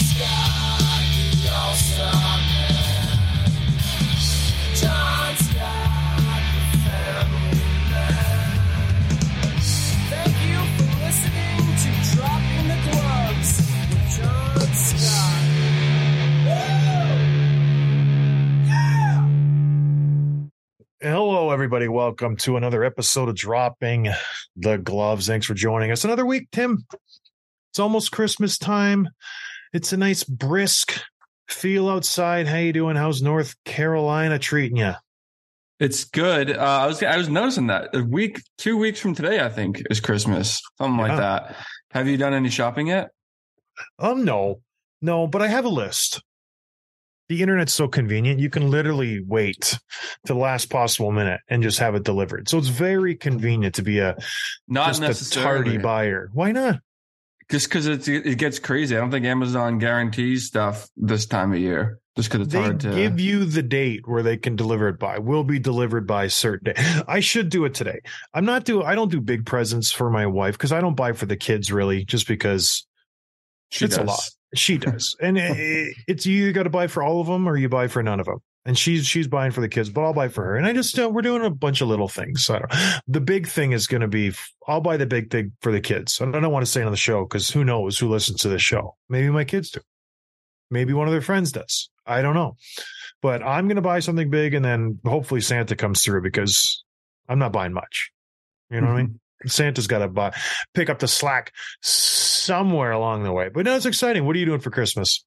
Scott, the All-Star Man. John Scott, the Family Man. Thank you for listening to Dropping the Gloves with John Scott. Hello, everybody. Welcome to another episode of Dropping the Gloves. Thanks for joining us. Another week, Tim. It's almost Christmas time. It's a nice brisk feel outside. How you doing? How's North Carolina treating you? It's good. I was noticing that a week, 2 weeks from today, I think, is Christmas. Something like that. Have you done any shopping yet? No, but I have a list. The internet's so convenient. You can literally wait to the last possible minute and just have it delivered. So it's very convenient to be a tardy buyer. Why not? Just because it gets crazy. I don't think Amazon guarantees stuff this time of year. Just because it's hard to give you the date where they can deliver it by. Will be delivered by a certain day. I should do it today. I don't do big presents for my wife because I don't buy for the kids really. Just because it's a lot. She does. And it's you either got to buy for all of them or you buy for none of them. And she's buying for the kids, but I'll buy for her. And I just we're doing a bunch of little things. So the big thing is going to be I'll buy the big thing for the kids. I don't want to say it on the show because who knows who listens to this show. Maybe my kids do. Maybe one of their friends does. I don't know. But I'm going to buy something big and then hopefully Santa comes through because I'm not buying much. You know what I mean? Santa's got to pick up the slack somewhere along the way. But no, it's exciting. What are you doing for Christmas?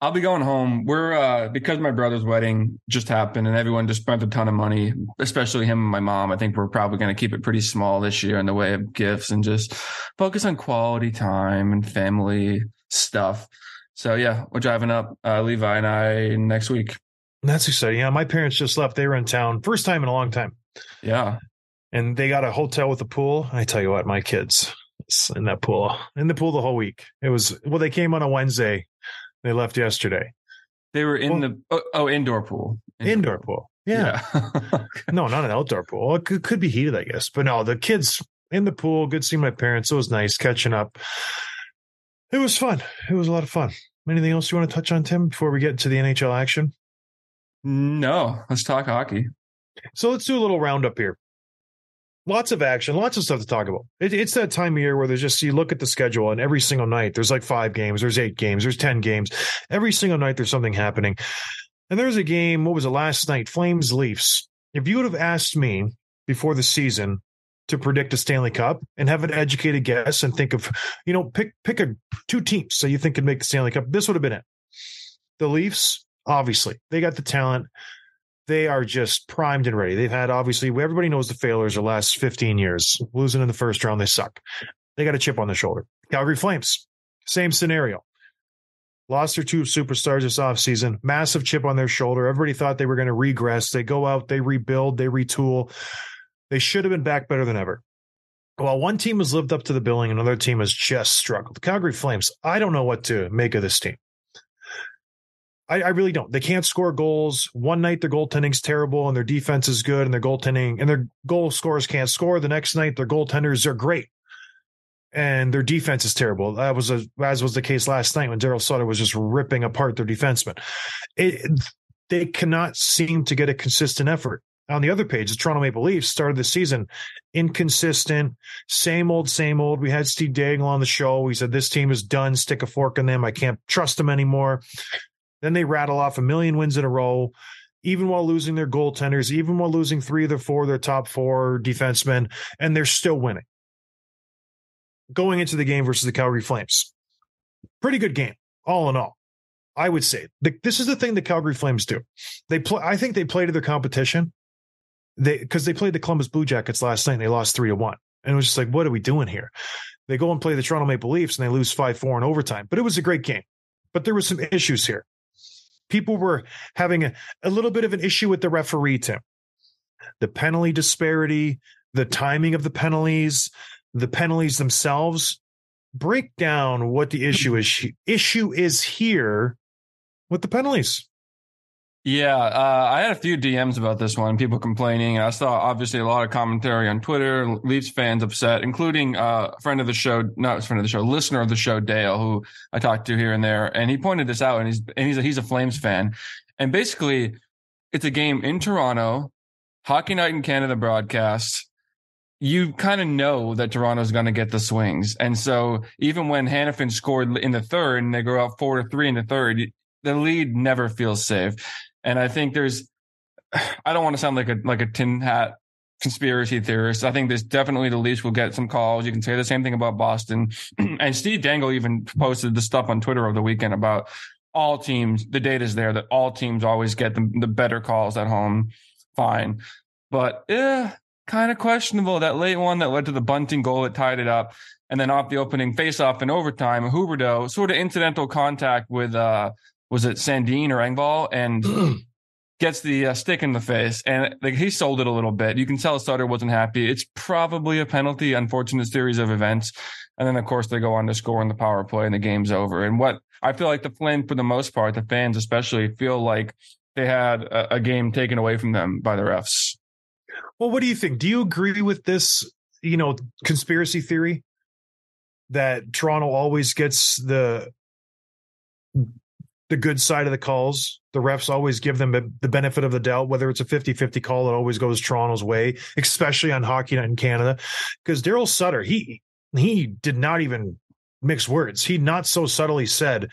I'll be going home. We're because my brother's wedding just happened and everyone just spent a ton of money, especially him and my mom. I think we're probably going to keep it pretty small this year in the way of gifts and just focus on quality time and family stuff. So, yeah, we're driving up Levi and I next week. That's exciting. Yeah, my parents just left. They were in town. First time in a long time. Yeah. And they got a hotel with a pool. I tell you what, my kids in that pool, the whole week. It was, well, they came on a Wednesday. They left yesterday. They were in indoor pool. Indoor pool. Yeah. No, not an outdoor pool. It could be heated, I guess. But no, the kids in the pool. Good seeing my parents. It was nice catching up. It was fun. It was a lot of fun. Anything else you want to touch on, Tim, before we get to the NHL action? No, let's talk hockey. So let's do a little roundup here. Lots of action, lots of stuff to talk about. It's that time of year where there's just, you look at the schedule and every single night there's like 5 games, there's 8 games, there's 10 games. Every single night there's something happening. And there's a game, what was it last night? Flames Leafs. If you would have asked me before the season to predict a Stanley Cup and have an educated guess and think of, you know, pick two teams so you think could make the Stanley Cup, this would have been it. The Leafs, obviously, they got the talent. They are just primed and ready. They've had, obviously, everybody knows the failures the last 15 years. Losing in the first round, they suck. They got a chip on their shoulder. Calgary Flames, same scenario. Lost their 2 superstars this offseason. Massive chip on their shoulder. Everybody thought they were going to regress. They go out, they rebuild, they retool. They should have been back better than ever. While one team has lived up to the billing, another team has just struggled. The Calgary Flames, I don't know what to make of this team. I really don't. They can't score goals. One night their goaltending's terrible and their defense is good and their goal scorers can't score. The next night their goaltenders are great and their defense is terrible. That was as was the case last night when Daryl Sutter was just ripping apart their defensemen. They cannot seem to get a consistent effort. On the other page, the Toronto Maple Leafs started the season inconsistent, same old, same old. We had Steve Dangle on the show. We said, this team is done. Stick a fork in them. I can't trust them anymore. Then they rattle off a million wins in a row, even while losing their goaltenders, even while losing three of the four of their top four defensemen, and they're still winning. Going into the game versus the Calgary Flames, pretty good game, all in all. I would say this is the thing the Calgary Flames do. They play. I think they play to their competition. Because they played the Columbus Blue Jackets last night and they lost 3-1. And it was just like, what are we doing here? They go and play the Toronto Maple Leafs and they lose 5-4 in overtime. But it was a great game. But there were some issues here. People were having a little bit of an issue with the referee, Tim. The penalty disparity, the timing of the penalties themselves. Break down what the issue is. Issue is here with the penalties. Yeah, I had a few DMs about this one, people complaining. I saw, obviously, a lot of commentary on Twitter, Leafs fans upset, including a friend of the show, not a friend of the show, listener of the show, Dale, who I talked to here and there. And he pointed this out, and he's a Flames fan. And basically, it's a game in Toronto, Hockey Night in Canada broadcast. You kind of know that Toronto's going to get the swings. And so even when Hanifin scored in the third and they go out 4-3 in the third, the lead never feels safe. And I think I don't want to sound like a tin hat conspiracy theorist. I think there's definitely the Leafs will get some calls. You can say the same thing about Boston. And Steve Dangle even posted the stuff on Twitter over the weekend about all teams. The data's there that all teams always get the better calls at home. Fine. But kind of questionable. That late one that led to the Bunting goal that tied it up. And then off the opening faceoff in overtime, Huberdeau, sort of incidental contact with was it Sandin or Engvall, and gets the stick in the face. And he sold it a little bit. You can tell Sutter wasn't happy. It's probably a penalty, unfortunate series of events. And then, of course, they go on to score in the power play and the game's over. And what I feel like the Flames, for the most part, the fans especially, feel like they had a game taken away from them by the refs. Well, what do you think? Do you agree with this, conspiracy theory that Toronto always gets the good side of the calls? The refs always give them the benefit of the doubt, whether it's a 50-50 call, it always goes Toronto's way, especially on Hockey Night in Canada. Because Daryl Sutter, he did not even mix words. He not so subtly said,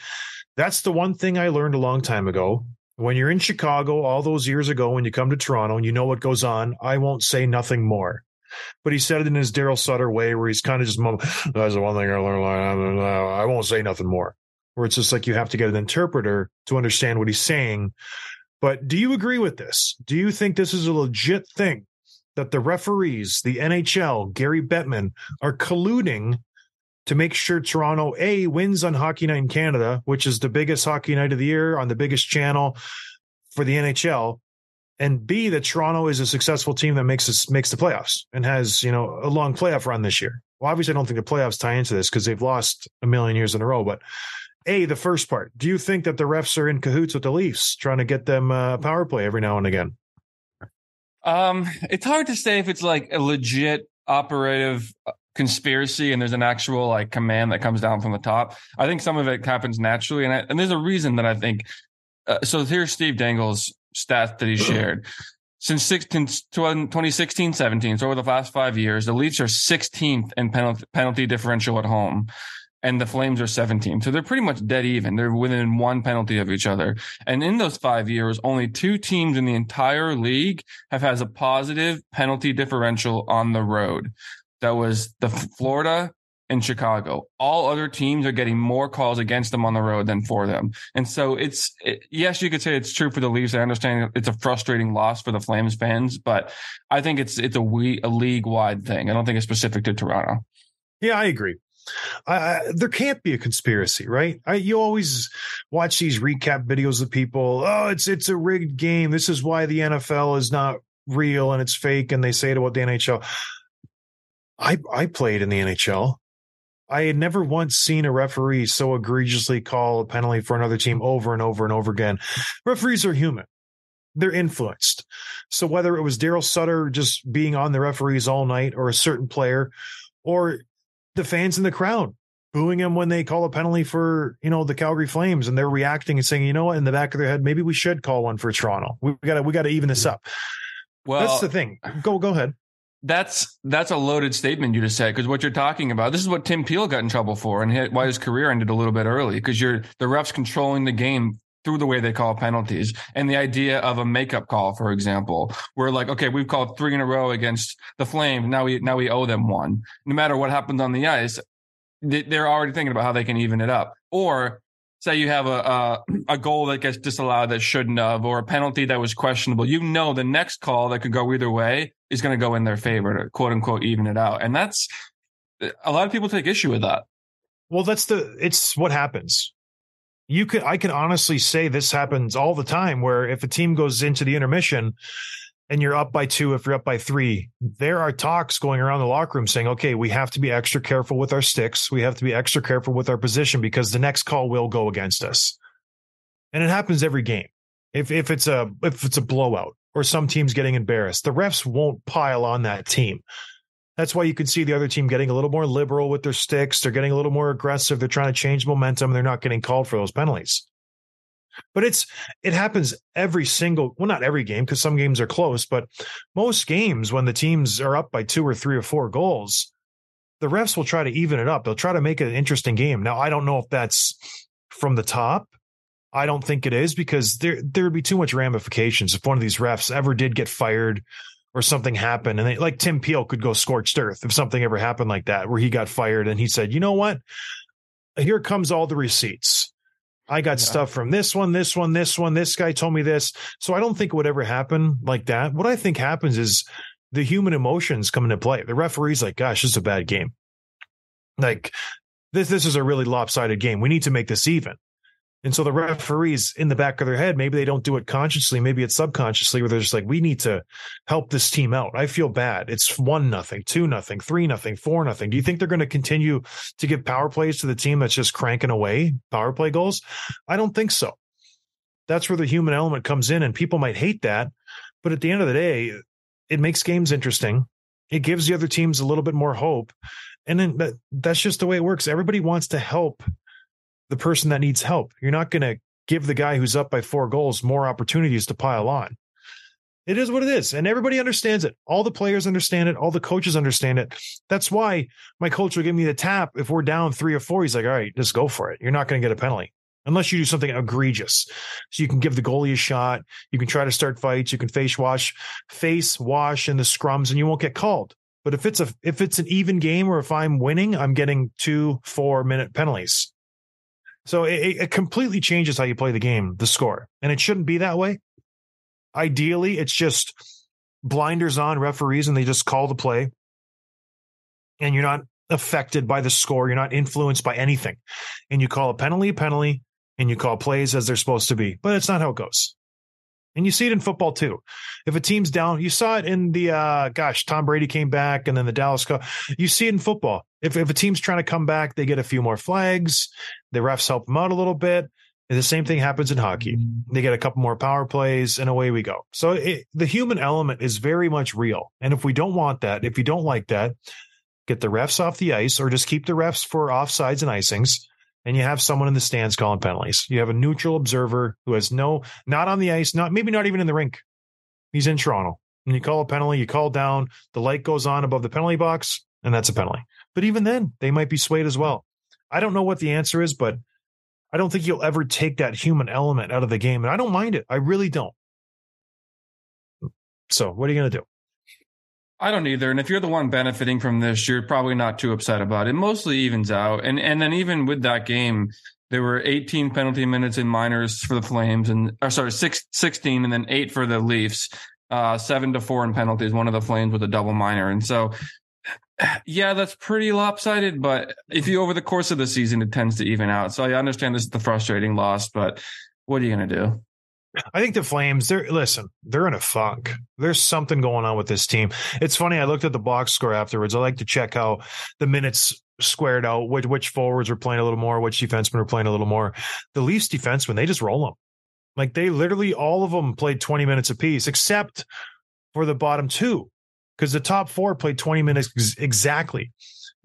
that's the one thing I learned a long time ago. When you're in Chicago all those years ago, when you come to Toronto and you know what goes on, I won't say nothing more. But he said it in his Daryl Sutter way where he's kind of just, that's the one thing I learned. I won't say nothing more. Where it's just like you have to get an interpreter to understand what he's saying. But do you agree with this? Do you think this is a legit thing that the referees, the NHL, Gary Bettman, are colluding to make sure Toronto, A, wins on Hockey Night in Canada, which is the biggest hockey night of the year on the biggest channel for the NHL, and B, that Toronto is a successful team that makes the playoffs and has, a long playoff run this year? Well, obviously, I don't think the playoffs tie into this because they've lost a million years in a row, but A, the first part. Do you think that the refs are in cahoots with the Leafs, trying to get them a power play every now and again? It's hard to say if it's like a legit operative conspiracy and there's an actual like command that comes down from the top. I think some of it happens naturally, and there's a reason that I think. So here's Steve Dangle's stats that he shared. Since 2016-17, so over the last 5 years, the Leafs are 16th in penalty differential at home. And the Flames are 17. So they're pretty much dead even. They're within one penalty of each other. And in those 5 years, only two teams in the entire league have had a positive penalty differential on the road. That was the Florida and Chicago. All other teams are getting more calls against them on the road than for them. And so yes, you could say it's true for the Leafs. I understand it's a frustrating loss for the Flames fans, but I think it's a league-wide thing. I don't think it's specific to Toronto. Yeah, I agree. There can't be a conspiracy, right? You always watch these recap videos of people. Oh, it's a rigged game. This is why the NFL is not real and it's fake. And they say it about the NHL. I played in the NHL. I had never once seen a referee so egregiously call a penalty for another team over and over and over again. Referees are human. They're influenced. So whether it was Daryl Sutter just being on the referees all night or a certain player or the fans in the crowd booing him when they call a penalty for, the Calgary Flames, and they're reacting and saying, in the back of their head, maybe we should call one for Toronto. We got to even this up. Well, that's the thing. Go ahead. That's a loaded statement you just said, because what you're talking about, this is what Tim Peel got in trouble for and why his career ended a little bit early, because the refs controlling the game through the way they call penalties. And the idea of a makeup call, for example, we're like, okay, we've called three in a row against the Flames. Now we owe them one. No matter what happens on the ice, they're already thinking about how they can even it up. Or say you have a goal that gets disallowed that shouldn't have, or a penalty that was questionable. You know, the next call that could go either way is going to go in their favor to quote unquote even it out. And that's, a lot of people take issue with that. Well, it's what happens. I can honestly say this happens all the time, where if a team goes into the intermission and you're up by two, if you're up by three, there are talks going around the locker room saying, okay, we have to be extra careful with our sticks. We have to be extra careful with our position because the next call will go against us. And it happens every game. If it's a blowout or some team's getting embarrassed, the refs won't pile on that team. That's why you can see the other team getting a little more liberal with their sticks. They're getting a little more aggressive. They're trying to change momentum. They're not getting called for those penalties. But it happens every single, well, not every game, because some games are close, but most games when the teams are up by two or three or four goals, the refs will try to even it up. They'll try to make it an interesting game. Now, I don't know if that's from the top. I don't think it is, because there would be too much ramifications if one of these refs ever did get fired or something happened, and like Tim Peel could go scorched earth if something ever happened like that, where he got fired and he said, you know what? Here comes all the receipts. I got stuff from this one. This guy told me this. So I don't think it would ever happen like that. What I think happens is the human emotions come into play. The referee's like, gosh, this is a bad game. Like this is a really lopsided game. We need to make this even. And so the referees, in the back of their head, maybe they don't do it consciously, maybe it's subconsciously, where they're just like, we need to help this team out. I feel bad. It's 1-0, 2-0, 3-0, 4-0. Do you think they're going to continue to give power plays to the team that's just cranking away power play goals? I don't think so. That's where the human element comes in, and people might hate that. But at the end of the day, it makes games interesting. It gives the other teams a little bit more hope. And then that's just the way it works. Everybody wants to help the person that needs help. You're not going to give the guy who's up by four goals more opportunities to pile on. It is what it is. And everybody understands it. All the players understand it. All the coaches understand it. That's why my coach will give me the tap. If we're down 3 or 4, he's like, all right, just go for it. You're not going to get a penalty unless you do something egregious. So you can give the goalie a shot. You can try to start fights. You can face wash in the scrums, and you won't get called. But if it's an even game, or if I'm winning, I'm getting 2 4-minute penalties. So it completely changes how you play the game, the score. And it shouldn't be that way. Ideally, it's just blinders on referees, and they just call the play. And you're not affected by the score. You're not influenced by anything. And you call a penalty, and you call plays as they're supposed to be. But it's not how it goes. And you see it in football, too. If a team's down, you saw it in the, Tom Brady came back, and then the Dallas. You see it in football. If a team's trying to come back, they get a few more flags. The refs help them out a little bit. And the same thing happens in hockey. They get a couple more power plays, and away we go. So the human element is very much real. And if we don't want that, if you don't like that, get the refs off the ice, or just keep the refs for offsides and icings. And you have someone in the stands calling penalties. You have a neutral observer who has not on the ice, maybe not even in the rink. He's in Toronto. And you call a penalty, you call down, the light goes on above the penalty box, and that's a penalty. But even then, they might be swayed as well. I don't know what the answer is, but I don't think you'll ever take that human element out of the game. And I don't mind it. I really don't. So what are you going to do? I don't either. And if you're the one benefiting from this, you're probably not too upset about it. Mostly evens out. And then even with that game, there were 18 penalty minutes in minors for the Flames, and 16, and then 8 for the Leafs, 7-4 in penalties, one of the Flames with a double minor. And so, yeah, that's pretty lopsided, but if you, over the course of the season, it tends to even out. So I understand this is the frustrating loss, but what are you going to do? I think the Flames, they're in a funk. There's something going on with this team. It's funny. I looked at the box score afterwards. I like to check how the minutes squared out, which forwards were playing a little more, which defensemen were playing a little more. The Leafs defensemen, they just roll them. Like, they literally, all of them played 20 minutes apiece, except for the bottom two, because the top 4 played 20 minutes exactly.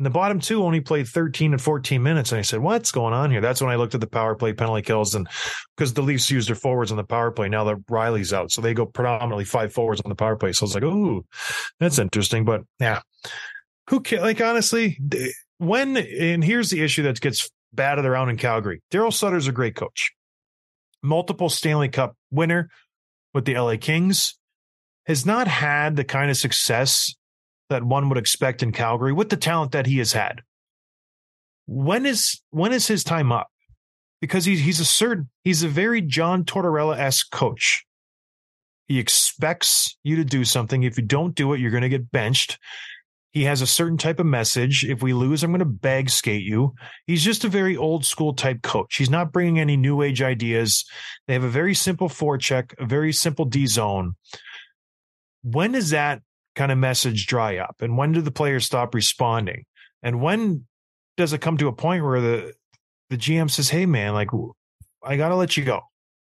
And the bottom two only played 13 and 14 minutes. And I said, what's going on here? That's when I looked at the power play penalty kills, and because the Leafs used their forwards on the power play. Now that Riley's out, so they go predominantly five forwards on the power play. So I was like, ooh, that's interesting. But yeah, who cares? Like, honestly, when, and here's the issue that gets batted around in Calgary. Daryl Sutter's a great coach, multiple Stanley Cup winner with the LA Kings, has not had the kind of success that one would expect in Calgary with the talent that he has had. When is his time up? Because he's a very John Tortorella-esque coach. He expects you to do something. If you don't do it, you're going to get benched. He has a certain type of message. If we lose, I'm going to bag skate you. He's just a very old school type coach. He's not bringing any new age ideas. They have a very simple forecheck, a very simple D zone. When does that kind of message dry up? And when do the players stop responding? And when does it come to a point where the GM says, hey man, like, I got to let you go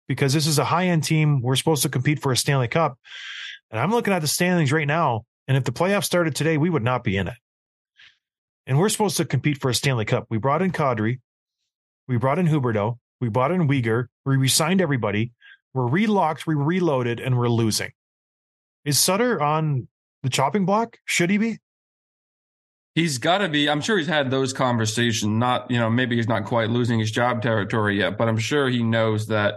because this is a high end team. We're supposed to compete for a Stanley Cup. And I'm looking at the standings right now, and if the playoffs started today, we would not be in it. And we're supposed to compete for a Stanley Cup. We brought in Kadri. We brought in Huberdeau. We brought in Uyghur. We re-signed everybody. We're relocked. We reloaded, and we're losing. Is Sutter on the chopping block? Should he be? He's got to be. I'm sure he's had those conversations. Not, you know, maybe he's not quite losing his job territory yet, but I'm sure he knows that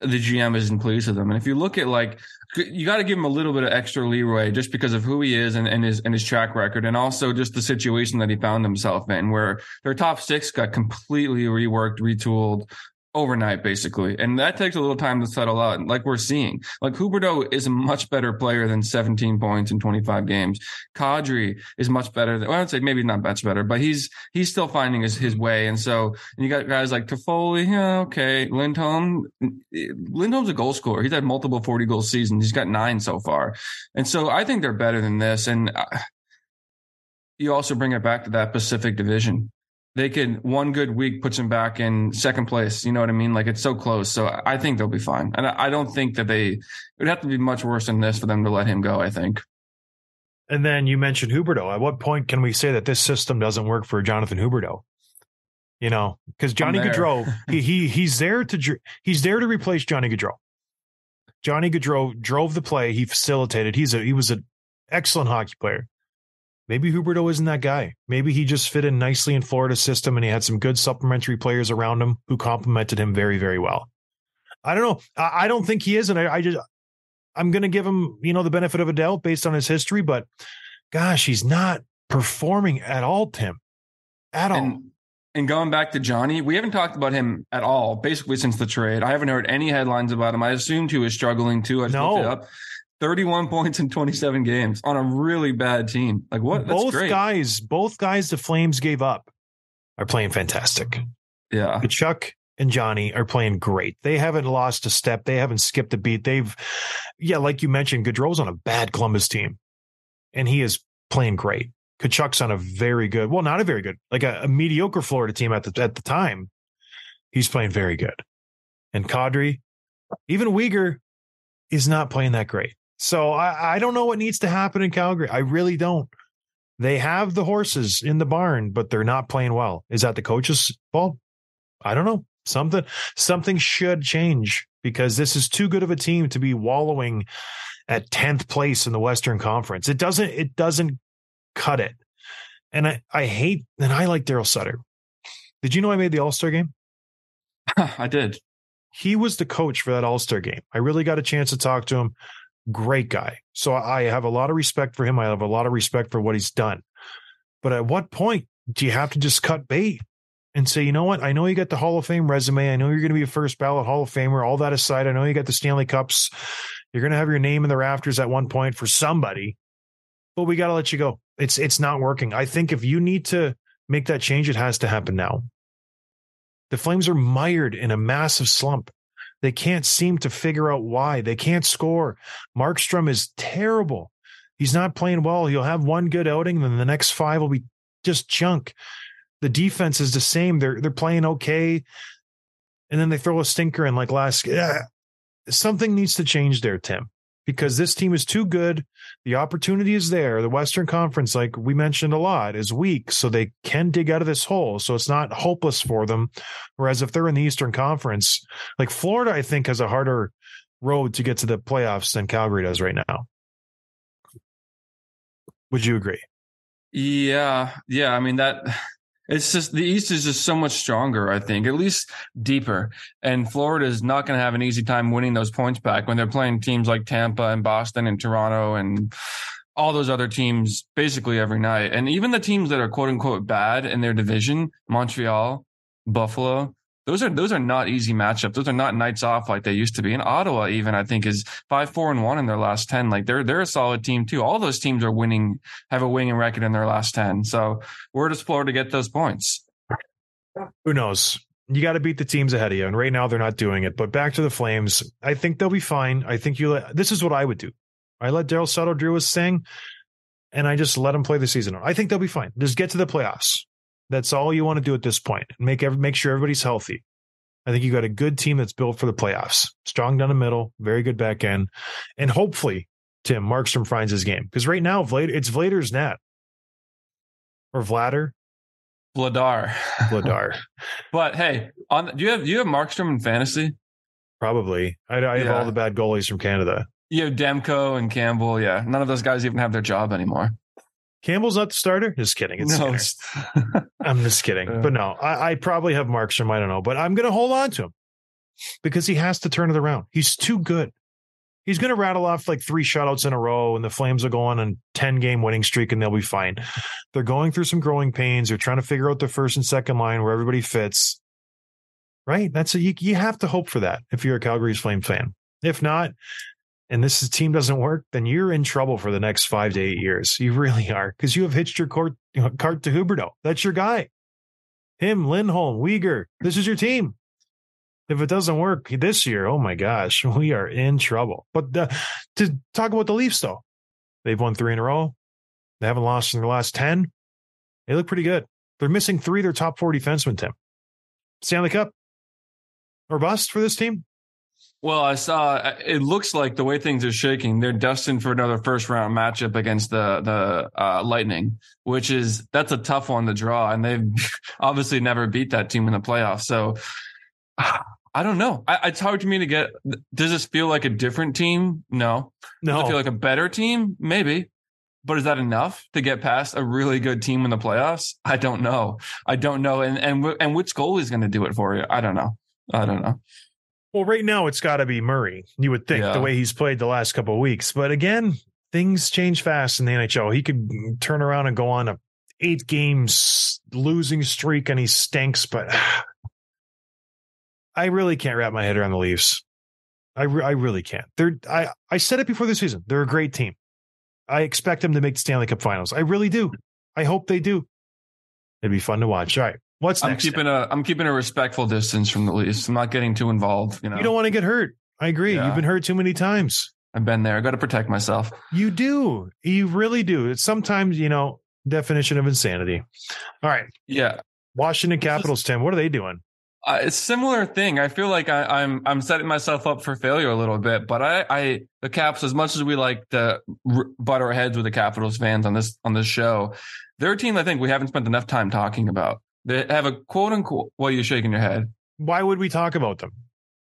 the GM isn't pleased with him. And if you look at, like, you got to give him a little bit of extra leeway just because of who he is and his track record, and also just the situation that he found himself in, where their top six got completely reworked, retooled overnight, basically. And that takes a little time to settle out. And like we're seeing, like, Huberdeau is a much better player than 17 points in 25 games. Kadri is much better than, well, I would say maybe not much better, but he's still finding his way. And so, and you got guys like Toffoli. Yeah, okay. Lindholm's a goal scorer. He's had multiple 40 goal seasons. He's got 9 so far. And so I think they're better than this. And you also bring it back to that Pacific Division. They could, one good week puts them back in second place. You know what I mean? Like, it's so close. So I think they'll be fine. And I don't think that it would have to be much worse than this for them to let him go, I think. And then you mentioned Huberdeau. At what point can we say that this system doesn't work for Jonathan Huberdeau? You know, because Johnny Gaudreau, he's there to replace Johnny Gaudreau. Johnny Gaudreau drove the play. He facilitated. He was an excellent hockey player. Maybe Huberdeau isn't that guy. Maybe he just fit in nicely in Florida's system, and he had some good supplementary players around him who complimented him very, very well. I don't know. I don't think he is, and I'm going to give him, you know, the benefit of a doubt based on his history. But gosh, he's not performing at all, Tim, at all. And going back to Johnny, we haven't talked about him at all basically since the trade. I haven't heard any headlines about him. I assumed he was struggling too. I looked it up. 31 points in 27 games on a really bad team. Like, what? That's great. Both guys the Flames gave up are playing fantastic. Yeah. Kachuk and Johnny are playing great. They haven't lost a step. They haven't skipped a beat. Like you mentioned, Gaudreau's on a bad Columbus team, and he is playing great. Kachuk's on a very good, well, not a very good, like a mediocre Florida team at the time. He's playing very good. And Kadri, even Uyghur, is not playing that great. So I don't know what needs to happen in Calgary. I really don't. They have the horses in the barn, but they're not playing well. Is that the coach's fault? I don't know. Something should change, because this is too good of a team to be wallowing at 10th place in the Western Conference. It doesn't cut it. And I like Daryl Sutter. Did you know I made the All-Star game? I did. He was the coach for that All-Star game. I really got a chance to talk to him. Great guy. So I have a lot of respect for him. I have a lot of respect for what he's done. But at what point do you have to just cut bait and say, you know what? I know you got the Hall of Fame resume. I know you're going to be a first ballot Hall of Famer. All that aside, I know you got the Stanley Cups. You're going to have your name in the rafters at one point for somebody, but we got to let you go. It's not working. I think if you need to make that change, it has to happen now. The Flames are mired in a massive slump. They can't seem to figure out why. They can't score. Markstrom is terrible. He's not playing well. He'll have one good outing, then the next 5 will be just junk. The defense is the same. They're playing okay, and then they throw a stinker in like last. Something needs to change there, Tim, because this team is too good. The opportunity is there. The Western Conference, like we mentioned a lot, is weak, so they can dig out of this hole. So it's not hopeless for them. Whereas if they're in the Eastern Conference, like Florida, I think has a harder road to get to the playoffs than Calgary does right now. Would you agree? Yeah. Yeah. I mean, that it's just the East is just so much stronger, I think, at least deeper. And Florida is not going to have an easy time winning those points back when they're playing teams like Tampa and Boston and Toronto and all those other teams basically every night. And even the teams that are quote unquote bad in their division, Montreal, Buffalo, those are not easy matchups. Those are not nights off like they used to be. And Ottawa even, I think, is 5-4-1 in their last 10. Like they're a solid team too. All those teams are winning, have a winning record in their last 10. So where does Florida get those points? Who knows? You got to beat the teams ahead of you. And right now they're not doing it, but back to the Flames. I think they'll be fine. I think this is what I would do. I let Daryl Sutter do his thing and I just let him play the season. I think they'll be fine. Just get to the playoffs. That's all you want to do at this point. Make sure everybody's healthy. I think you got a good team that's built for the playoffs. Strong down the middle, very good back end. And hopefully, Tim, Markstrom finds his game. Because right now, it's Vlader's net. Or Vladar. Vladar. But hey, do you have Markstrom in fantasy? Probably. I have all the bad goalies from Canada. You have Demko and Campbell. Yeah. None of those guys even have their job anymore. Campbell's not the starter. Just kidding. I'm just kidding. But no, I probably have Markstrom. I don't know, but I'm going to hold on to him because he has to turn it around. He's too good. He's going to rattle off like 3 shutouts in a row and the Flames will go on a 10-game winning streak and they'll be fine. They're going through some growing pains. They're trying to figure out the first and second line where everybody fits. Right. That's you have to hope for that. If you're a Calgary's Flame fan, if not, and this team doesn't work, then you're in trouble for the next 5 to 8 years. You really are, because you have hitched your cart to Huberdeau. That's your guy. Him, Lindholm, Ueger. This is your team. If it doesn't work this year, oh my gosh, we are in trouble. But to talk about the Leafs, though, they've won 3 in a row. They haven't lost in their last 10. They look pretty good. They're missing 3 of their top 4 defensemen, Tim. Stanley Cup or bust for this team? Well, I saw it looks like the way things are shaking, they're destined for another first-round matchup against the Lightning, which is that's a tough one to draw, and they've obviously never beat that team in the playoffs. So I don't know. It's hard for me to get. Does this feel like a different team? No. Does it feel like a better team? Maybe. But is that enough to get past a really good team in the playoffs? I don't know. And which goalie is going to do it for you? I don't know. Well, right now it's got to be Murray, you would think, the way he's played the last couple of weeks. But again, things change fast in the NHL. He could turn around and go on a 8-game losing streak, and he stinks. But I really can't wrap my head around the Leafs. I really can't. I said it before the season. They're a great team. I expect them to make the Stanley Cup Finals. I really do. I hope they do. It'd be fun to watch. All right. What's next? I'm keeping a respectful distance from the Leafs. I'm not getting too involved. You don't want to get hurt. I agree. Yeah. You've been hurt too many times. I've been there. I got to protect myself. You do. You really do. It's sometimes, definition of insanity. All right. Yeah. Washington Capitals, Tim. What are they doing? It's a similar thing. I feel like I'm setting myself up for failure a little bit, but the Caps, as much as we like to butt our heads with the Capitals fans on this show, they're a team I think we haven't spent enough time talking about. They have a quote unquote. Well, you're shaking your head. Why would we talk about them?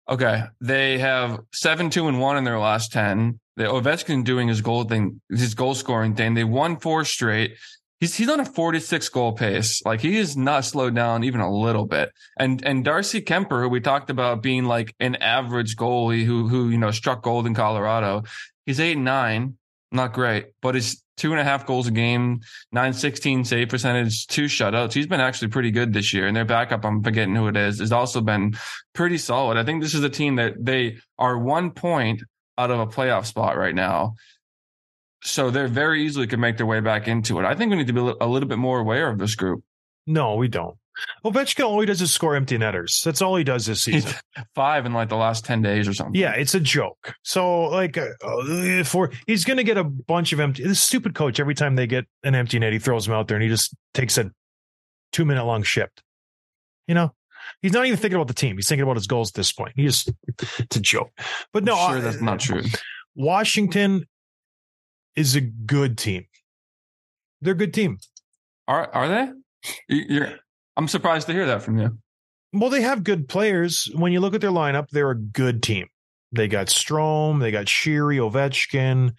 Okay, they have 7-2-1 in their last 10. The Ovechkin doing his goal scoring thing. They won 4 straight. He's on a 46 goal pace. Like he is not slowed down even a little bit. And Darcy Kemper, who we talked about being like an average goalie who struck gold in Colorado, he's 8-9. Not great, but he's 2.5 goals a game, .916 save percentage, 2 shutouts. He's been actually pretty good this year. And their backup, I'm forgetting who it is also been pretty solid. I think this is a team that they are 1 point out of a playoff spot right now. So they're very easily could make their way back into it. I think we need to be a little bit more aware of this group. No, we don't. Ovechkin, all he does is score empty netters. That's all he does this season. 5 in like the last 10 days or something. Yeah, it's a joke. So like he's going to get a bunch of empty. This stupid coach, every time they get an empty net, he throws them out there and he just takes a 2-minute long shift. He's not even thinking about the team. He's thinking about his goals at this point. It's a joke. But no, I'm sure that's not true. Washington is a good team. They're a good team. Are they? I'm surprised to hear that from you. Well, they have good players. When you look at their lineup, they're a good team. They got Strome, they got Shiri, Ovechkin.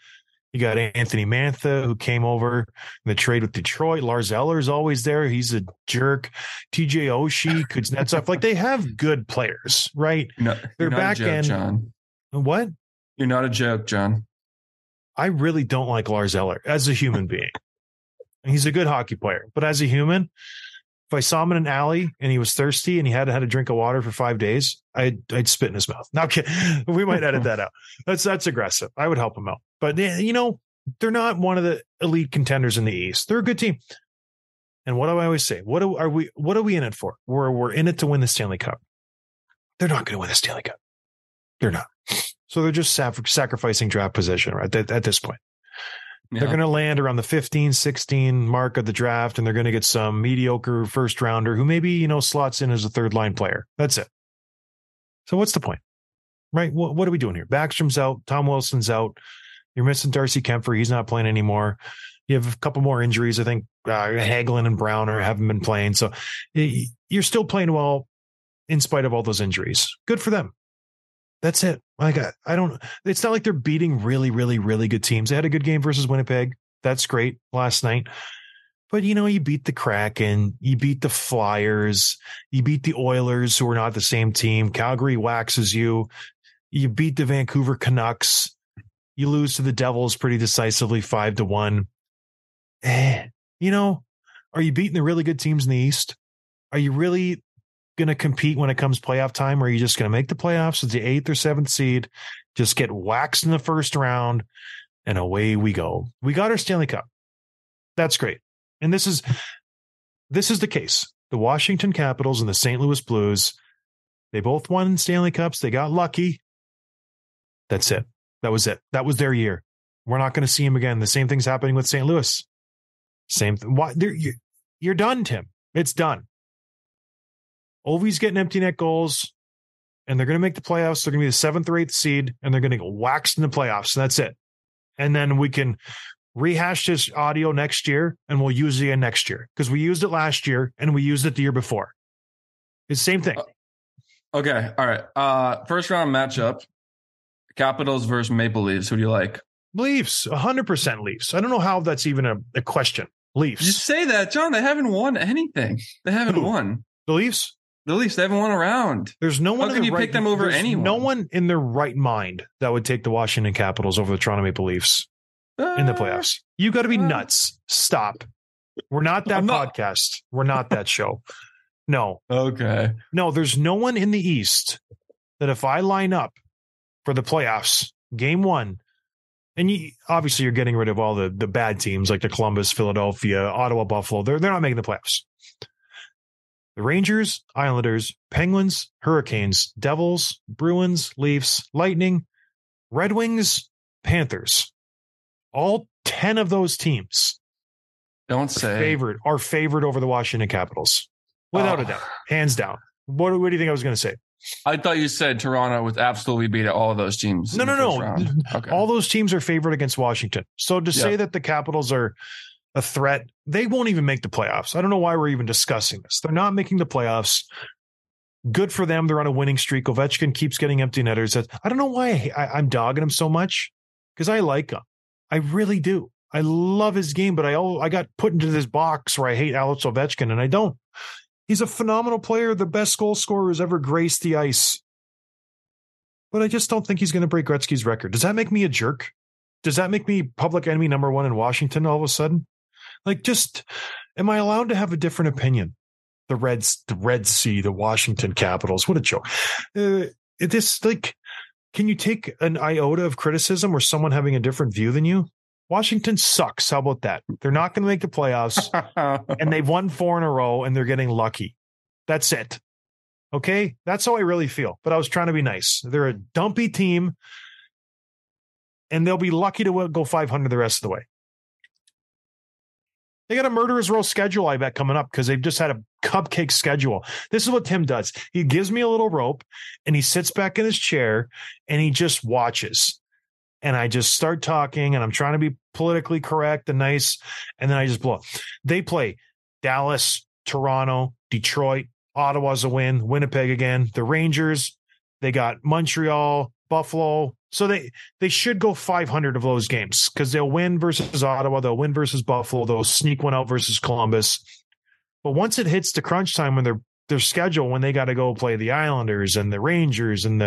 You got Anthony Mantha, who came over in the trade with Detroit. Lars Eller's always there. He's a jerk. TJ Oshie, Kuznetsov. Like, they have good players, right? They're back end. John. What? You're not a joke, John. I really don't like Lars Eller as a human being. He's a good hockey player, but as a human, if I saw him in an alley and he was thirsty and he hadn't had a drink of water for 5 days, I'd spit in his mouth. No, I'm kidding. We might edit that out. That's aggressive. I would help him out. But, you know, they're not one of the elite contenders in the East. They're a good team. And what do I always say? What are we in it for? We're in it to win the Stanley Cup. They're not going to win the Stanley Cup. They're not. So they're just sacrificing draft position right at this point. Yeah. They're going to land around the 15, 16 mark of the draft, and they're going to get some mediocre first rounder who maybe, you know, slots in as a third line player. That's it. So what's the point, right? What are we doing here? Backstrom's out. Tom Wilson's out. You're missing Darcy Kempfer. He's not playing anymore. You have a couple more injuries. I think Hagelin and Browner haven't been playing. So you're still playing well in spite of all those injuries. Good for them. That's it. Like, I don't, it's not like they're beating really, really, really good teams. They had a good game versus Winnipeg. That's great last night. But, you know, you beat the Kraken, you beat the Flyers, you beat the Oilers, who are not the same team. Calgary waxes you. You beat the Vancouver Canucks. You lose to the Devils pretty decisively 5-1. You know, are you beating the really good teams in the East? Are you really going to compete when it comes playoff time, or are you just going to make the playoffs as the 8th or 7th seed, just get waxed in the first round, and away we go? We got our Stanley Cup. That's great. And this is the case. The Washington Capitals and the St. Louis Blues, they both won Stanley Cups. They got lucky. That's it. That was it. That was their year. We're not going to see them again. The same thing's happening with St. Louis. Same thing. You're done, Tim. It's done. Ovi's getting empty net goals, and they're going to make the playoffs. They're going to be the 7th or 8th seed, and they're going to get waxed in the playoffs. And that's it. And then we can rehash this audio next year, and we'll use it again next year, because we used it last year and we used it the year before. It's the same thing. Okay. All right. First round matchup, Capitals versus Maple Leafs. Who do you like? Leafs, 100% Leafs. I don't know how that's even a question. Leafs. You say that, John. They haven't won anything. They haven't won. The Leafs? The Leafs, they haven't won a round. There's no one. How can you pick them over anyone? No one in their right mind that would take the Washington Capitals over the Toronto Maple Leafs in the playoffs. You got to be nuts. Stop. We're not that podcast. We're not that show. No. Okay. No, there's no one in the East that if I line up for the playoffs, game 1, and obviously you're getting rid of all the bad teams like the Columbus, Philadelphia, Ottawa, Buffalo. They're not making the playoffs. The Rangers, Islanders, Penguins, Hurricanes, Devils, Bruins, Leafs, Lightning, Red Wings, Panthers. All 10 of those teams are favored over the Washington Capitals. Without a doubt. Hands down. What do you think I was going to say? I thought you said Toronto would absolutely beat all of those teams. No. Okay. All those teams are favored against Washington. So to say that the Capitals are a threat, they won't even make the playoffs. I don't know why we're even discussing this. They're not making the playoffs. Good for them. They're on a winning streak. Ovechkin keeps getting empty netters. I don't know why I'm dogging him so much, because I like him. I really do. I love his game, but I got put into this box where I hate Alex Ovechkin, and I don't. He's a phenomenal player, the best goal scorer who's ever graced the ice. But I just don't think he's going to break Gretzky's record. Does that make me a jerk? Does that make me public enemy number 1 in Washington all of a sudden? Like, just, am I allowed to have a different opinion? The Red Sea, the Washington Capitals. What a joke. Can you take an iota of criticism or someone having a different view than you? Washington sucks. How about that? They're not going to make the playoffs, and they've won 4 in a row, and they're getting lucky. That's it. Okay? That's how I really feel, but I was trying to be nice. They're a dumpy team, and they'll be lucky to go 500 the rest of the way. They got a murderer's row schedule, I bet, coming up, because they've just had a cupcake schedule. This is what Tim does. He gives me a little rope, and he sits back in his chair, and he just watches. and I just start talking and I'm trying to be politically correct and nice. And then I just blow up. They play Dallas, Toronto, Detroit, Ottawa's a win, Winnipeg again, the Rangers, they got Montreal, Buffalo. So they should go 500 of those games because they'll win versus Ottawa. They'll win versus Buffalo. They'll sneak one out versus Columbus. But once it hits the crunch time when their schedule, when they got to go play the Islanders and the Rangers and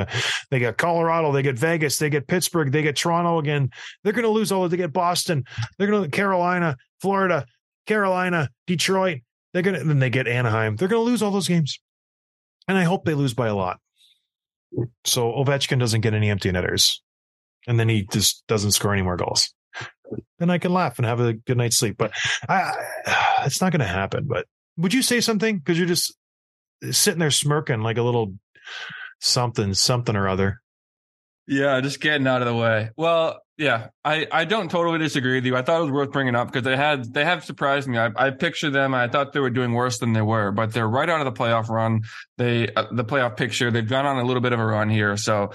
they got Colorado, they get Vegas, they get Pittsburgh, they get Toronto again. They're going to lose all of, they get Boston. They're going to Carolina, Florida, Carolina, Detroit. They're going to, then they get Anaheim. They're going to lose all those games. And I hope they lose by a lot. So Ovechkin doesn't get any empty netters, and then he just doesn't score any more goals. Then I can laugh and have a good night's sleep. But it's not going to happen. But would you say something? Because you're just sitting there smirking like a little something or other. Yeah, just getting out of the way. Well, yeah, I don't totally disagree with you. I thought it was worth bringing up because they have surprised me. I pictured them. I thought they were doing worse than they were, but they're right out of the playoff run. The playoff picture. They've gone on a little bit of a run here, so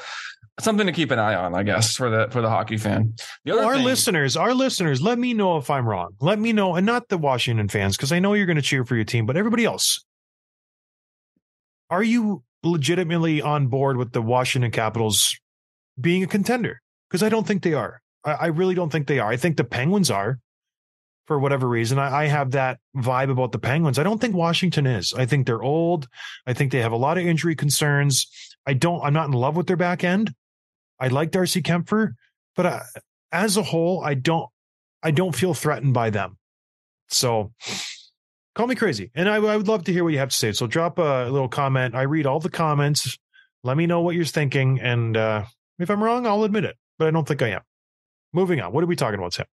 something to keep an eye on, I guess, for the hockey fan. The other our listeners, let me know if I'm wrong. Let me know, and not the Washington fans, because I know you're going to cheer for your team, but everybody else, are you legitimately on board with the Washington Capitals being a contender? Because I don't think they are. I really don't think they are. I think the Penguins are, for whatever reason. I have that vibe about the Penguins. I don't think Washington is. I think they're old. I think they have a lot of injury concerns. I'm not in love with their back end. I like Darcy Kempfer, but as a whole, I don't feel threatened by them. So call me crazy. And I would love to hear what you have to say. So drop a little comment. I read all the comments. Let me know what you're thinking. And if I'm wrong, I'll admit it, but I don't think I am. Moving on. What are we talking about, Tim?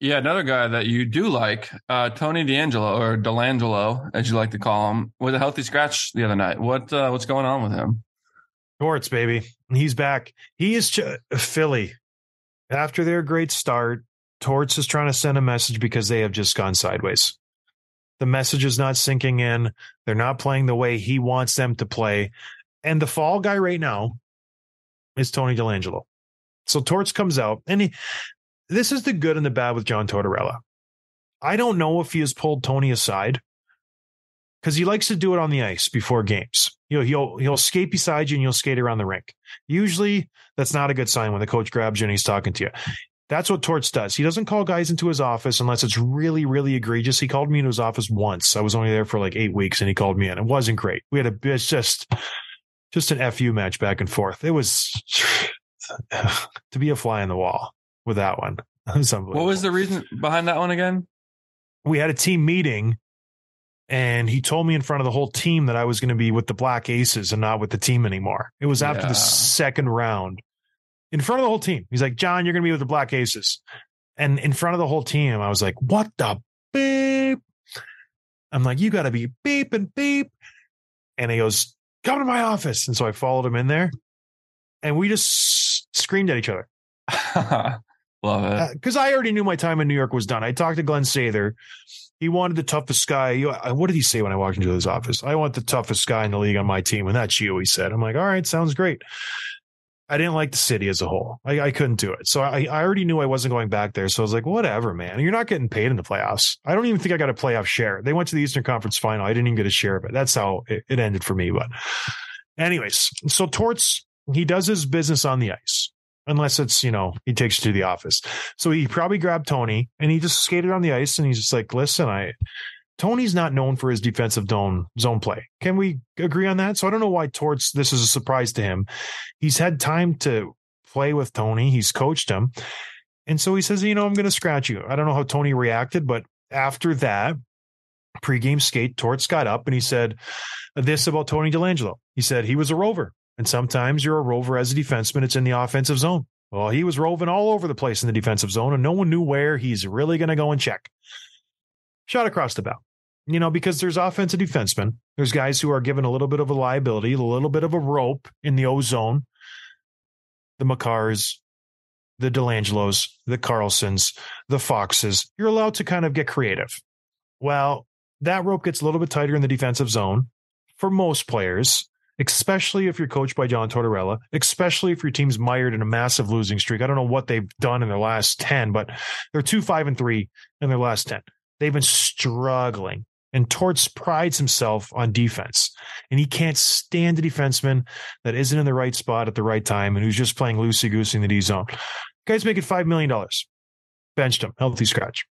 Yeah, another guy that you do like, Tony DeAngelo, or DeLangelo, as you like to call him, with a healthy scratch the other night. What's going on with him? Torts, baby. He's back. He is Philly. After their great start, Torts is trying to send a message because they have just gone sideways. The message is not sinking in. They're not playing the way he wants them to play. And the fall guy right now is Tony DeLangelo. So Torts comes out, and this is the good and the bad with John Tortorella. I don't know if he has pulled Tony aside because he likes to do it on the ice before games. You know, he'll skate beside you and you'll skate around the rink. Usually that's not a good sign when the coach grabs you and he's talking to you. That's what Torts does. He doesn't call guys into his office unless it's really, really egregious. He called me into his office once. I was only there for like 8 weeks, and he called me in. It wasn't great. We had just an FU match back and forth. It was to be a fly on the wall with that one. What was the reason behind that one again? We had a team meeting, and he told me in front of the whole team that I was going to be with the Black Aces and not with the team anymore. It was after the second round. In front of the whole team. He's like, John, you're going to be with the Black Aces. And in front of the whole team, I was like, what the beep? I'm like, you got to be beep and beep. And he goes, come to my office. And so I followed him in there. And we just screamed at each other. Love it. Because I already knew my time in New York was done. I talked to Glenn Sather. He wanted the toughest guy. What did he say when I walked into his office? I want the toughest guy in the league on my team. And that's you, he said. I'm like, all right, sounds great. I didn't like the city as a whole. I couldn't do it. So I already knew I wasn't going back there. So I was like, whatever, man. You're not getting paid in the playoffs. I don't even think I got a playoff share. They went to the Eastern Conference Final. I didn't even get a share of it. That's how it ended for me. But anyways, so Torts, he does his business on the ice. Unless it's, he takes you to the office. So he probably grabbed Tony and he just skated on the ice. And he's just like, listen, Tony's not known for his defensive zone play. Can we agree on that? So I don't know why Torts, this is a surprise to him. He's had time to play with Tony. He's coached him. And so he says, I'm going to scratch you. I don't know how Tony reacted, but after that pregame skate, Torts got up and he said this about Tony DeLangelo. He said he was a rover. And sometimes you're a rover as a defenseman. It's in the offensive zone. Well, he was roving all over the place in the defensive zone, and no one knew where he's really going to go and check. Shot across the bow, because there's offensive defensemen. There's guys who are given a little bit of a liability, a little bit of a rope in the O-zone. The Makars, the DeLangelos, the Carlsons, the Foxes. You're allowed to kind of get creative. Well, that rope gets a little bit tighter in the defensive zone for most players. especially if you're coached by John Tortorella, especially if your team's mired in a massive losing streak. I don't know what they've done in their last 10, but they're 2-5-3 in their last 10. They've been struggling. And Torts prides himself on defense, and he can't stand a defenseman that isn't in the right spot at the right time and who's just playing loosey-goosey in the D zone. Guy's making $5 million. Benched him. Healthy scratch.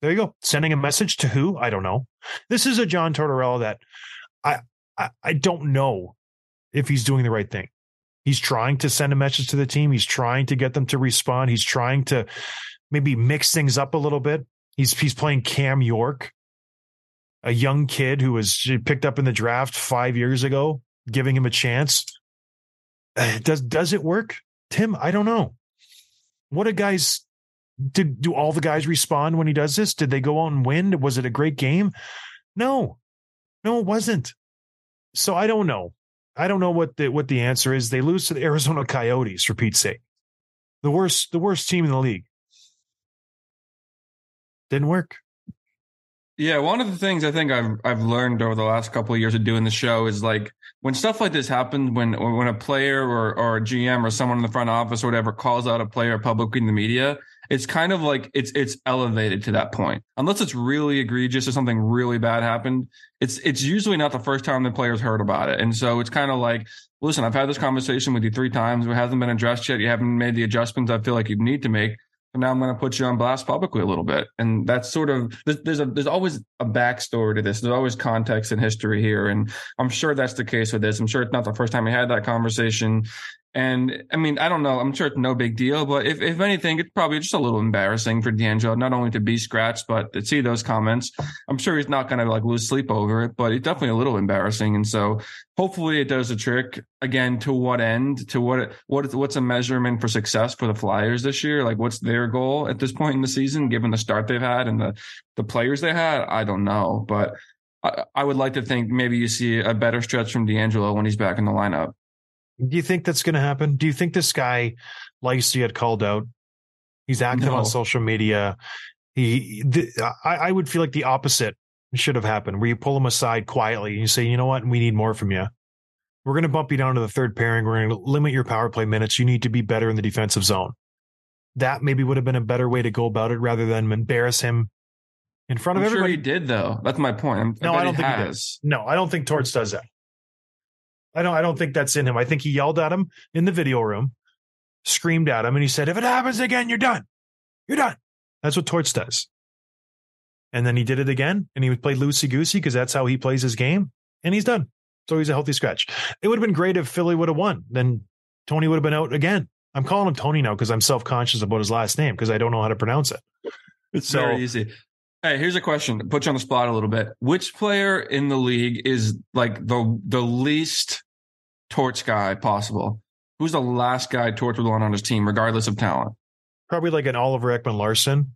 There you go. Sending a message to who? I don't know. This is a John Tortorella that I don't know if he's doing the right thing. He's trying to send a message to the team. He's trying to get them to respond. He's trying to maybe mix things up a little bit. He's playing Cam York, a young kid who was picked up in the draft 5 years ago, giving him a chance. Does it work, Tim? I don't know. What do guys do? All the guys respond when he does this? Did they go out and win? Was it a great game? No, it wasn't. So I don't know. I don't know what the answer is. They lose to the Arizona Coyotes, for Pete's sake, the worst team in the league. Didn't work. Yeah, one of the things I think I've learned over the last couple of years of doing the show is, like, when stuff like this happens, when a player or a GM or someone in the front office or whatever calls out a player publicly in the media, it's kind of like it's elevated to that point. Unless it's really egregious or something really bad happened, it's usually not the first time the player's heard about it. And so it's kind of like, listen, I've had this conversation with you 3 times. It hasn't been addressed yet. You haven't made the adjustments I feel like you need to make. Now I'm going to put you on blast publicly a little bit. And that's sort of, there's always a backstory to this. There's always context and history here. And I'm sure that's the case with this. I'm sure it's not the first time we had that conversation. And I mean, I don't know. I'm sure it's no big deal, but if anything, it's probably just a little embarrassing for D'Angelo, not only to be scratched, but to see those comments. I'm sure he's not going to lose sleep over it, but it's definitely a little embarrassing. And so hopefully it does the trick. Again, to what end? To what's a measurement for success for the Flyers this year? Like, what's their goal at this point in the season, given the start they've had and the players they had? I don't know, but I would like to think maybe you see a better stretch from D'Angelo when he's back in the lineup. Do you think that's going to happen? Do you think this guy likes to get called out? He's active on social media. I would feel like the opposite should have happened, where you pull him aside quietly and you say, you know what? We need more from you. We're going to bump you down to the third pairing. We're going to limit your power play minutes. You need to be better in the defensive zone. That maybe would have been a better way to go about it rather than embarrass him in front of everybody. Sure he did, though. That's my point. I don't think Torts does that. I don't think that's in him. I think he yelled at him in the video room, screamed at him, and he said, if it happens again, you're done. You're done. That's what Torts does. And then he did it again, and he would play loosey-goosey because that's how he plays his game, and he's done. So he's a healthy scratch. It would have been great if Philly would have won. Then Tony would have been out again. I'm calling him Tony now because I'm self-conscious about his last name because I don't know how to pronounce it. It's so very easy. Hey, here's a question. Put you on the spot a little bit. Which player in the league is like the least Torts guy possible? Who's the last guy Torts would want on his team, regardless of talent? Probably like an Oliver Ekman-Larsson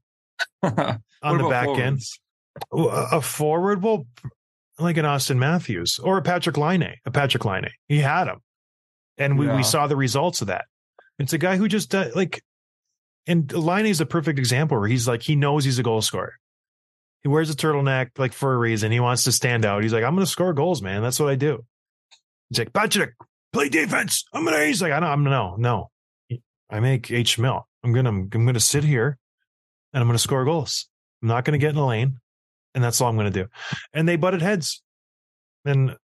on the back forwards? End. A forward, well, like an Austin Matthews or a Patrick Laine. He had him, and we saw the results of that. It's a guy who just and Laine is a perfect example where he's like, he knows he's a goal scorer. He wears a turtleneck like for a reason. He wants to stand out. He's like, I'm going to score goals, man. That's what I do. He's like, Patrick, play defense. He's like, I don't know. I make H mil. I'm going to sit here and I'm going to score goals. I'm not going to get in the lane. And that's all I'm going to do. And they butted heads. And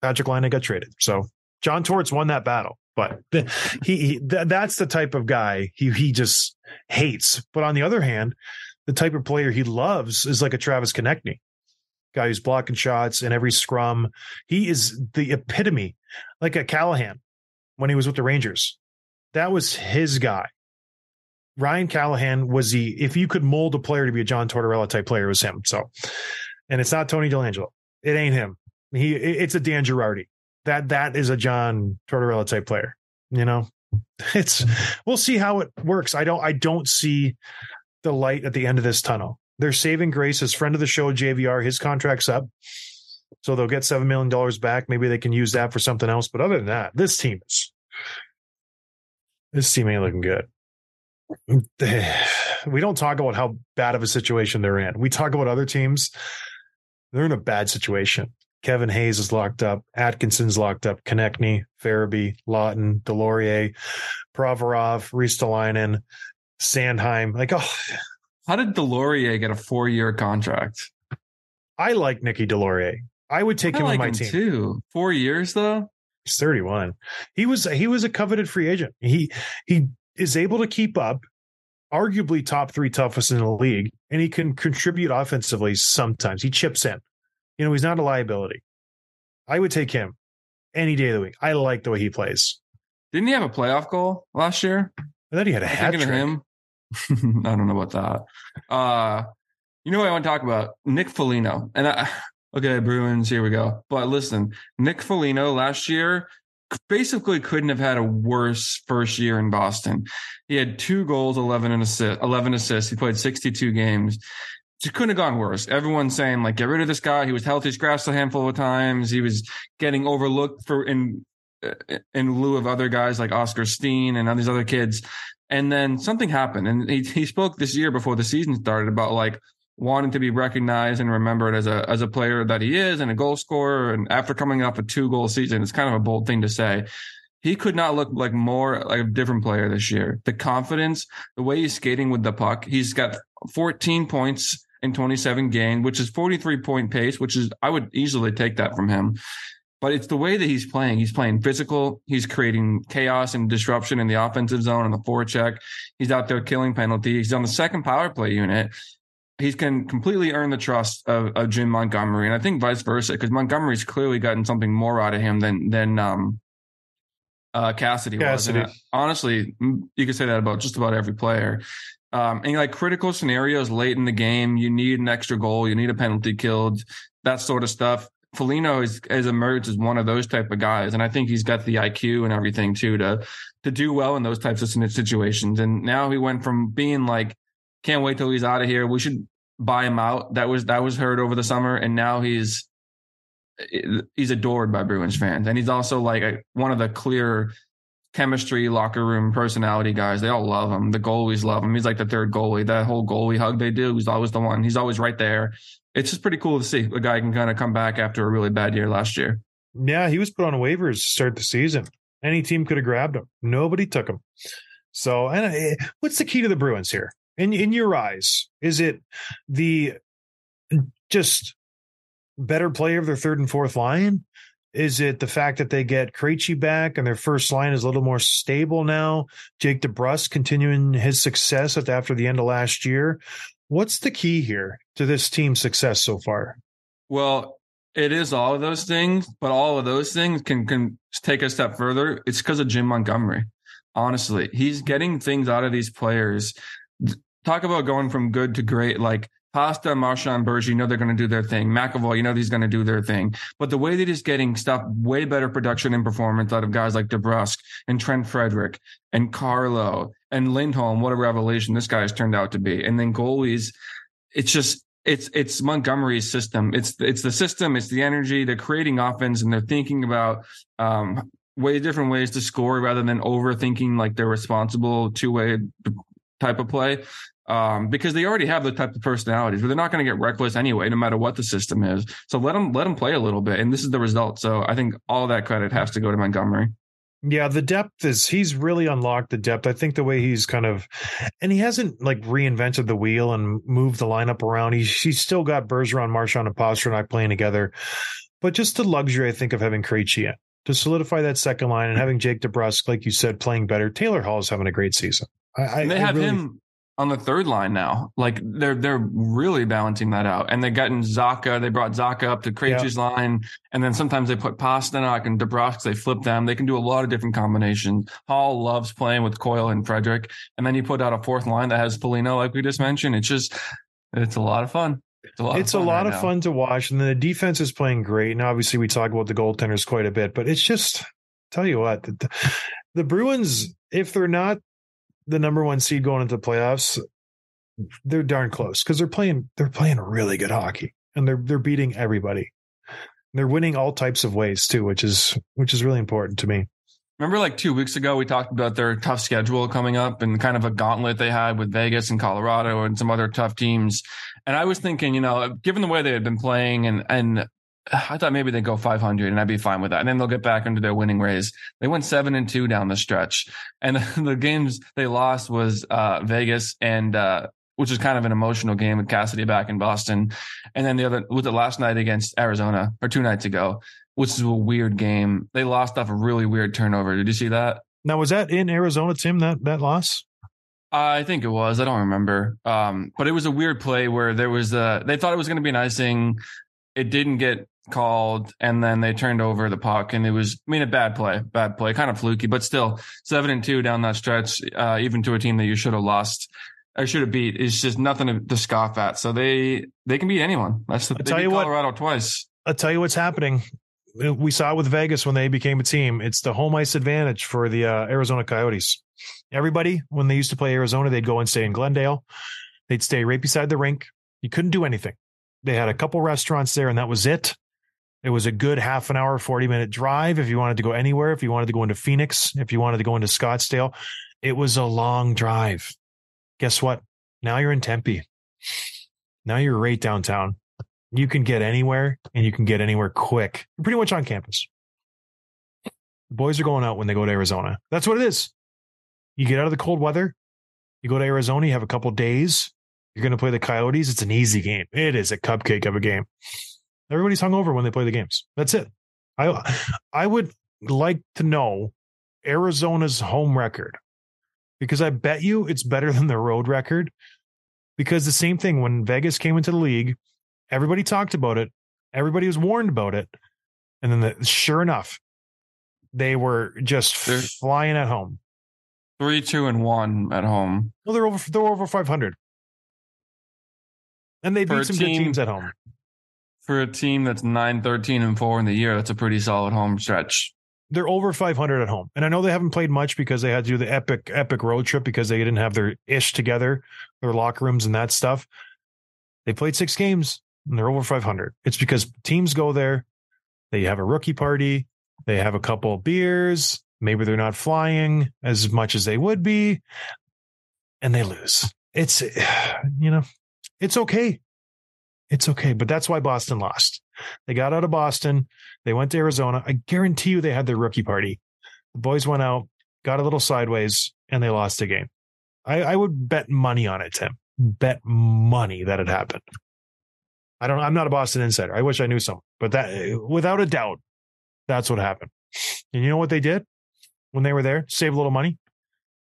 Patrick Laine got traded. So John Torts won that battle. But that's the type of guy he just hates. But on the other hand, the type of player he loves is like a Travis Konechny, guy who's blocking shots in every scrum. He is the epitome, like a Callahan when he was with the Rangers. That was his guy. Ryan Callahan was if you could mold a player to be a John Tortorella type player, it was him. So, and it's not Tony DeLangelo. It ain't him. It's a Dan Girardi. That is a John Tortorella type player. You know, we'll see how it works. I don't see the light at the end of this tunnel. They're saving grace. His friend of the show, JVR, his contract's up, so they'll get $7 million back. Maybe they can use that for something else. But other than that, this team ain't looking good. We don't talk about how bad of a situation they're in. We talk about other teams. They're in a bad situation. Kevin Hayes is locked up. Atkinson's locked up. Konechny, Farabee, Lawton, Delorier, Provorov, Ristolainen, Sandheim. Like, oh, how did Delorier get a 4-year contract? I like Nicky Delorier. I would take him on my team too. 4 years though. He's 31. He was a coveted free agent. He is able to keep up, arguably top three toughest in the league, and he can contribute offensively sometimes. He chips in. You know, he's not a liability. I would take him any day of the week. I like the way he plays. Didn't he have a playoff goal last year? I thought he had a hat trick. I don't know about that. You know what I want to talk about? Nick Foligno. Okay, Bruins, here we go. But listen, Nick Foligno last year basically couldn't have had a worse first year in Boston. He had 2 goals, 11 assists. He played 62 games. Just couldn't have gone worse. Everyone's saying, like, get rid of this guy. He was healthy, scratched a handful of times. He was getting overlooked for in lieu of other guys like Oscar Steen and all these other kids. And then something happened. And he spoke this year before the season started about, like, wanting to be recognized and remembered as a player that he is and a goal scorer. And after coming off a 2-goal season, it's kind of a bold thing to say. He could not look like a different player this year. The confidence, the way he's skating with the puck, he's got 14 points in 27 games, which is 43-point pace, which is, I would easily take that from him. But it's the way that he's playing. He's playing physical. He's creating chaos and disruption in the offensive zone and the forecheck. He's out there killing penalties. He's on the second power play unit. He can completely earn the trust of Jim Montgomery. And I think vice versa, because Montgomery's clearly gotten something more out of him than Cassidy was. And honestly, you could say that about just about every player. And like critical scenarios late in the game, you need an extra goal, you need a penalty killed, that sort of stuff. Foligno has emerged as one of those type of guys, and I think he's got the IQ and everything too to do well in those types of situations. And now he went from being like, can't wait till he's out of here, we should buy him out. That was heard over the summer, and now he's adored by Bruins fans, and he's also like one of the clear chemistry, locker room, personality guys. They all love him. The goalies love him. He's like the third goalie. That whole goalie hug they do, he's always the one. He's always right there. It's just pretty cool to see a guy can kind of come back after a really bad year last year. Yeah, he was put on waivers to start the season. Any team could have grabbed him. Nobody took him. So, and what's the key to the Bruins here? In your eyes, is it the just better play of their third and fourth line? Is it the fact that they get Krejci back and their first line is a little more stable now? Jake DeBrusk continuing his success after the end of last year. What's the key here to this team's success so far? Well, it is all of those things, but all of those things can take a step further. It's because of Jim Montgomery. Honestly, he's getting things out of these players. Talk about going from good to great, like Pasta, Marchand, Berge, you know they're going to do their thing. McAvoy, you know he's going to do their thing. But the way that he's getting stuff, way better production and performance out of guys like DeBrusk and Trent Frederick and Carlo and Lindholm, what a revelation this guy has turned out to be. And then goalies, it's just it's Montgomery's system. It's the system. It's the energy. They're creating offense, and they're thinking about way different ways to score rather than overthinking like they're responsible two-way type of play. Because they already have the type of personalities, but they're not going to get reckless anyway, no matter what the system is. So let them play a little bit, and this is the result. So I think all that credit has to go to Montgomery. Yeah, the depth he's really unlocked the depth. I think the way he's and he hasn't like reinvented the wheel and moved the lineup around. He's still got Bergeron, Marchand, and Pasternak playing together, but just the luxury I think of having Krejci in to solidify that second line and having Jake DeBrusk, like you said, playing better. Taylor Hall is having a great season. Him on the third line now, like they're really balancing that out, and they've gotten Zaka. They brought Zaka up to Krejci's line, and then sometimes they put Pasternak and DeBrusk. They flip them. They can do a lot of different combinations. Hall loves playing with Coyle and Frederick, and then you put out a fourth line that has Foligno, like we just mentioned. It's a lot of fun. It's a lot of fun to watch, and the defense is playing great. And obviously, we talk about the goaltenders quite a bit, but it's just tell you what, the Bruins, if they're not the number one seed going into the playoffs, they're darn close because they're playing really good hockey, and they're beating everybody. And they're winning all types of ways too, which is really important to me. Remember, like 2 weeks ago, we talked about their tough schedule coming up and kind of a gauntlet they had with Vegas and Colorado and some other tough teams. And I was thinking, given the way they had been playing and I thought maybe they'd go 500 and I'd be fine with that. And then they'll get back into their winning ways. They went 7-2 down the stretch. And the games they lost was Vegas and which is kind of an emotional game with Cassidy back in Boston. And then the other was the last night against Arizona or 2 nights ago, which is a weird game. They lost off a really weird turnover. Did you see that? Now, was that in Arizona, Tim, that loss? I think it was. I don't remember. But it was a weird play where there was they thought it was going to be an icing. It didn't get called, and then they turned over the puck, and it was, I mean, a bad play, kind of fluky, but still 7-2 down that stretch, even to a team that you should have lost or should have beat. It's just nothing to scoff at. So they can beat anyone. That's the thing. They beat Colorado twice. I'll tell you what's happening. We saw with Vegas when they became a team. It's the home ice advantage for the Arizona Coyotes. Everybody, when they used to play Arizona, they'd go and stay in Glendale. They'd stay right beside the rink. You couldn't do anything. They had a couple restaurants there, and that was it. It was a good half an hour, 40-minute drive if you wanted to go anywhere, if you wanted to go into Phoenix, if you wanted to go into Scottsdale. It was a long drive. Guess what? Now you're in Tempe. Now you're right downtown. You can get anywhere, and you can get anywhere quick. You're pretty much on campus. The boys are going out when they go to Arizona. That's what it is. You get out of the cold weather. You go to Arizona. You have a couple days. You're going to play the Coyotes. It's an easy game. It is a cupcake of a game. Everybody's hungover when they play the games. That's it. I would like to know Arizona's home record, because I bet you it's better than the road record, because the same thing when Vegas came into the league. Everybody talked about it. Everybody was warned about it. And then sure enough, they were just flying at home. 3-2-1 at home. Well, they're over 500. And they beat some good teams at home. For a team that's 9-13-4 in the year, that's a pretty solid home stretch. They're over 500 at home. And I know they haven't played much because they had to do the epic road trip because they didn't have their ish together, their locker rooms and that stuff. They played 6 games. And they're over 500. It's because teams go there. They have a rookie party. They have a couple of beers. Maybe they're not flying as much as they would be. And they lose. It's, you know, it's okay. It's okay. But that's why Boston lost. They got out of Boston. They went to Arizona. I guarantee you they had their rookie party. The boys went out, got a little sideways, and they lost a game. I would bet money on it, Tim. Bet money that it happened. I'm not a Boston insider. I wish I knew some, but that without a doubt, that's what happened. And you know what they did when they were there? Save a little money.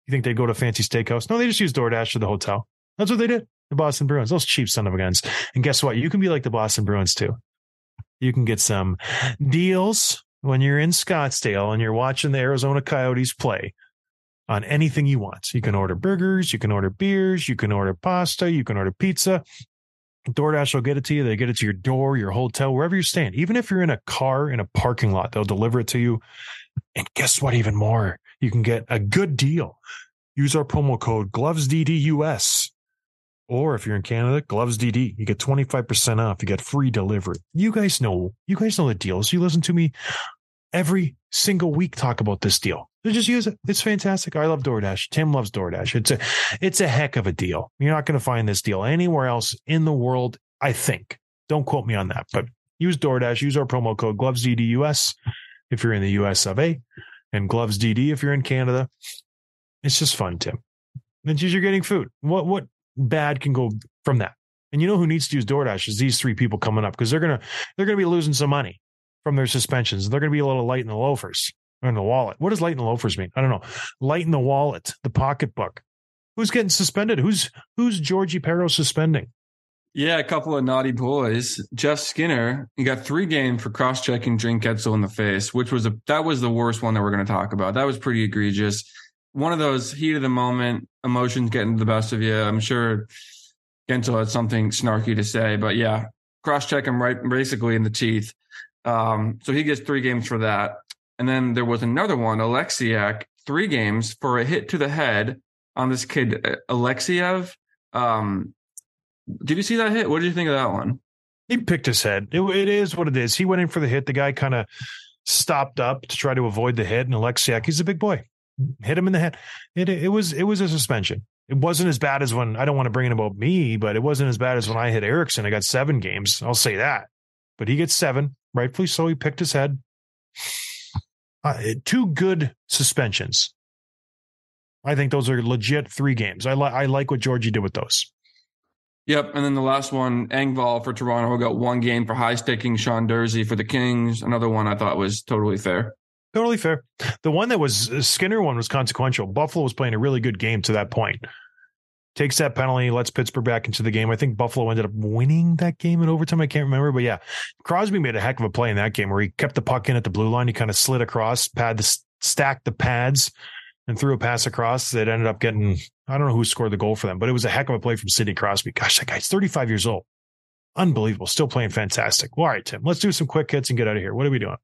You think they'd go to fancy steakhouse? No, they just used DoorDash to the hotel. That's what they did. The Boston Bruins, those cheap son of a guns. And guess what? You can be like the Boston Bruins too. You can get some deals when you're in Scottsdale and you're watching the Arizona Coyotes play on anything you want. You can order burgers, you can order beers, you can order pasta, you can order pizza. DoorDash will get it to you. They get it to your door, your hotel, wherever you're staying. Even if you're in a car in a parking lot, they'll deliver it to you. And guess what? Even more, you can get a good deal. Use our promo code GlovesDDUS. Or if you're in Canada, GlovesDD. You get 25% off. You get free delivery. You guys know the deals. You listen to me every single week talk about this deal. So just use it. It's fantastic. I love DoorDash. Tim loves DoorDash. It's a heck of a deal. You're not going to find this deal anywhere else in the world, I think. Don't quote me on that, but use DoorDash. Use our promo code GlovesDDUS if you're in the US of A, and GlovesDD if you're in Canada. It's just fun, Tim. And you're getting food. What bad can go from that? And you know who needs to use DoorDash is these 3 people coming up, because they're gonna be losing some money from their suspensions. They're gonna be a little light in the loafers. In the wallet. What does light in the loafers mean? I don't know. Light in the wallet, the pocketbook. Who's getting suspended? Who's Georgie Perro suspending? Yeah, a couple of naughty boys. Jeff Skinner, he got 3 games for cross-checking Drink Edsel in the face, which was that was the worst one that we're going to talk about. That was pretty egregious. One of those heat of the moment, emotions getting the best of you. I'm sure Gensel had something snarky to say, but yeah, cross-check him right basically in the teeth. So he gets 3 games for that. And then there was another one, Alexiak, 3 games for a hit to the head on this kid, Alexiev. Did you see that hit? What did you think of that one? He picked his head. It is what it is. He went in for the hit. The guy kind of stopped up to try to avoid the hit. And Alexiak, he's a big boy. Hit him in the head. It was a suspension. It wasn't as bad as when, I don't want to bring it about me, but it wasn't as bad as when I hit Erickson. I got 7 games. I'll say that. But he gets 7. Rightfully so, he picked his head. Two good suspensions. I think those are legit three games. I like what Georgie did with those. Yep. And then the last one, Engvall for Toronto, who got one game for high sticking. Sean Dursey for the Kings. Another one I thought was totally fair. Totally fair. The one that was Skinner one was consequential. Buffalo was playing a really good game to that point. Takes that penalty, lets Pittsburgh back into the game. I think Buffalo ended up winning that game in overtime. I can't remember, but yeah, Crosby made a heck of a play in that game where he kept the puck in at the blue line. He kind of slid across, stacked the pads, and threw a pass across that ended up getting, I don't know who scored the goal for them, but it was a heck of a play from Sidney Crosby. Gosh, that guy's 35 years old. Unbelievable. Still playing fantastic. Well, all right, Tim, let's do some quick hits and get out of here. What are we doing?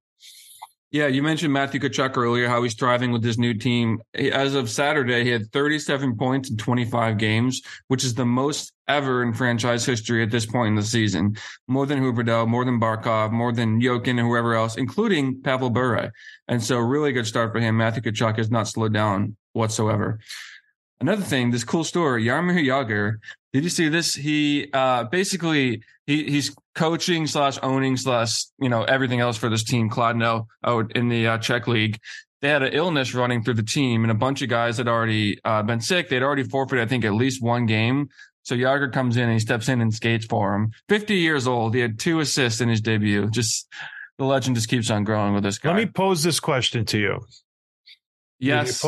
Yeah, you mentioned Matthew Tkachuk earlier, how he's thriving with his new team. As of Saturday, he had 37 points in 25 games, which is the most ever in franchise history at this point in the season. More than Huberdeau, more than Barkov, more than Jokin and whoever else, including Pavel Bure. And so really good start for him. Matthew Tkachuk has not slowed down whatsoever. Another thing, this cool story, Jaromir Jagr. Did you see this? He basically he's coaching slash owning slash, everything else for this team, Kladno, out in the Czech league. They had an illness running through the team, and a bunch of guys had already been sick. They'd already forfeited, I think, at least one game. So Jagr comes in and he steps in and skates for him. 50 years old. He had 2 assists in his debut. Just the legend just keeps on growing with this guy. Let me pose this question to you. Yes.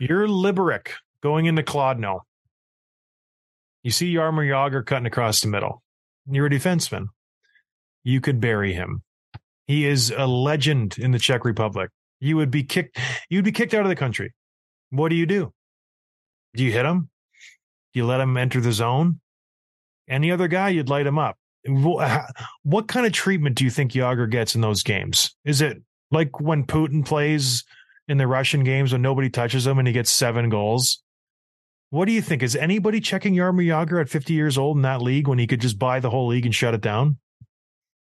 You're Liberec going into Kladno. You see Jaromir Jagr cutting across the middle. You're a defenseman. You could bury him. He is a legend in the Czech Republic. You would be kicked. You'd be kicked out of the country. What do? Do you hit him? Do you let him enter the zone? Any other guy, you'd light him up. What kind of treatment do you think Jagr gets in those games? Is it like when Putin plays in the Russian games when nobody touches him and he gets 7 goals? What do you think? Is anybody checking Jaromir Jagr at 50 years old in that league when he could just buy the whole league and shut it down?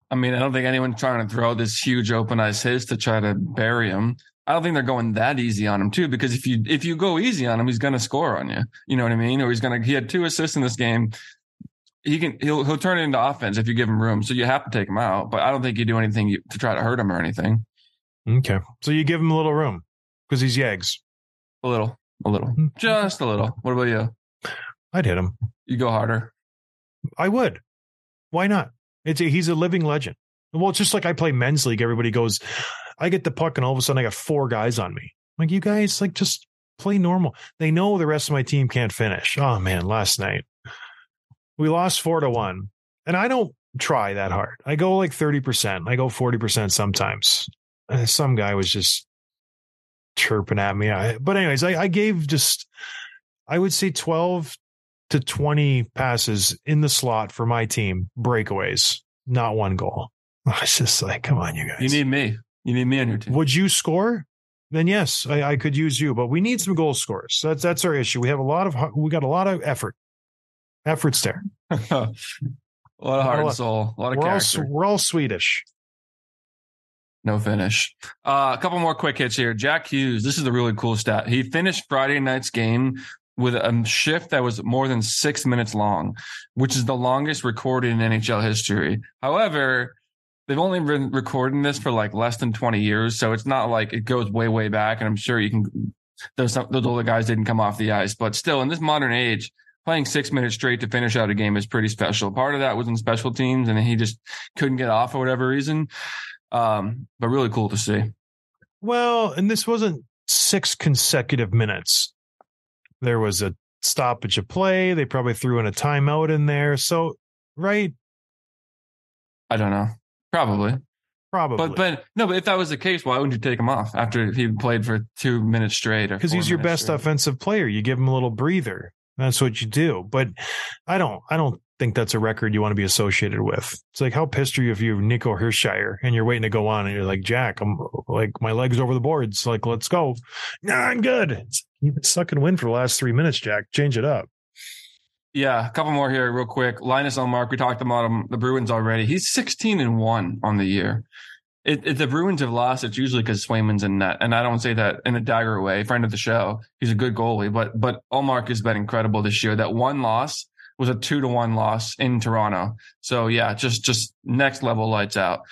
I mean, I don't think anyone's trying to throw this huge open ice hits to try to bury him. I don't think they're going that easy on him too, because if you go easy on him, he's going to score on you. You know what I mean? Or he had 2 assists in this game. He'll turn it into offense if you give him room. So you have to take him out, but I don't think you do anything to try to hurt him or anything. Okay. So you give him a little room because he's Jags. A little. Just a little. What about you? I'd hit him. You go harder. I would. Why not? He's a living legend. Well, it's just like I play men's league. Everybody goes, I get the puck and all of a sudden I got 4 guys on me. I'm like, you guys, just play normal. They know the rest of my team can't finish. Oh, man, last night we lost 4-1. And I don't try that hard. I go 30%. I go 40% sometimes. Some guy was just chirping at me. But anyways, I gave I would say 12 to 20 passes in the slot for my team, breakaways, not 1 goal. It's just come on, you guys. You need me on your team. Would you score? Then yes, I could use you, but we need some goal scorers. That's our issue. We got a lot of efforts there. A lot of heart and soul, a lot of character. We're all Swedish. No finish. A couple more quick hits here. Jack Hughes. This is a really cool stat. He finished Friday night's game with a shift that was more than 6 minutes long, which is the longest recorded in NHL history. However, they've only been recording this for less than 20 years. So it's not like it goes way, way back. And I'm sure those older guys didn't come off the ice, but still in this modern age, playing 6 minutes straight to finish out a game is pretty special. Part of that was in special teams and he just couldn't get off for whatever reason. But really cool to see. Well, and this wasn't 6 consecutive minutes. There was a stoppage of play. They probably threw in a timeout in there. So, right? I don't know. Probably. But if that was the case, why wouldn't you take him off after he played for 2 minutes straight? Because he's your best offensive player. You give him a little breather. That's what you do. But I don't think that's a record you want to be associated with. It's how pissed are you if you have Nico Hershier and you're waiting to go on and you're like, Jack, I'm my leg's over the boards. Let's go. Nah, I'm good. You've been stuck and win for the last 3 minutes, Jack. Change it up. Yeah. A couple more here real quick. Linus Ullmark. We talked about him, the Bruins already. He's 16-1 on the year. If the Bruins have lost, it's usually because Swayman's in net. And I don't say that in a dagger way. Friend of the show. He's a good goalie, but Ullmark has been incredible this year. That one loss was a 2-1 loss in Toronto. So yeah, just next level lights out.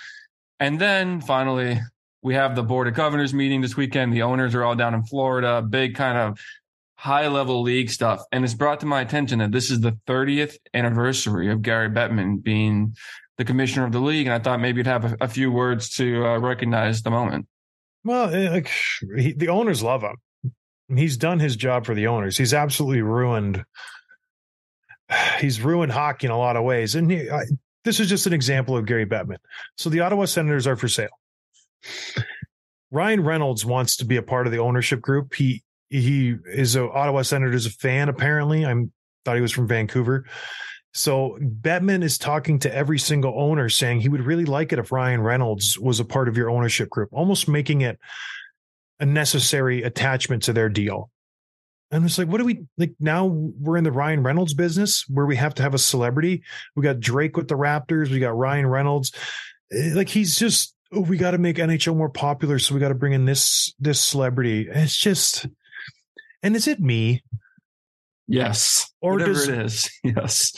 And then finally, we have the Board of Governors meeting this weekend. The owners are all down in Florida, big kind of high level league stuff. And it's brought to my attention that this is the 30th anniversary of Gary Bettman being the commissioner of the league. And I thought maybe you'd have a few words to recognize the moment. Well, the owners love him. He's done his job for the owners. He's absolutely ruined hockey in a lot of ways. And this is just an example of Gary Bettman. So the Ottawa Senators are for sale. Ryan Reynolds wants to be a part of the ownership group. He is an Ottawa Senators fan, apparently. I thought he was from Vancouver. So Bettman is talking to every single owner saying he would really like it if Ryan Reynolds was a part of your ownership group, almost making it a necessary attachment to their deal. And it's like, what do we like? Now we're in the Ryan Reynolds business where we have to have a celebrity. We got Drake with the Raptors. We got Ryan Reynolds. Like, he's just, oh, we got to make NHL more popular. So we got to bring in this celebrity. It's just, and is it me? Yes. Or whatever it is. Yes.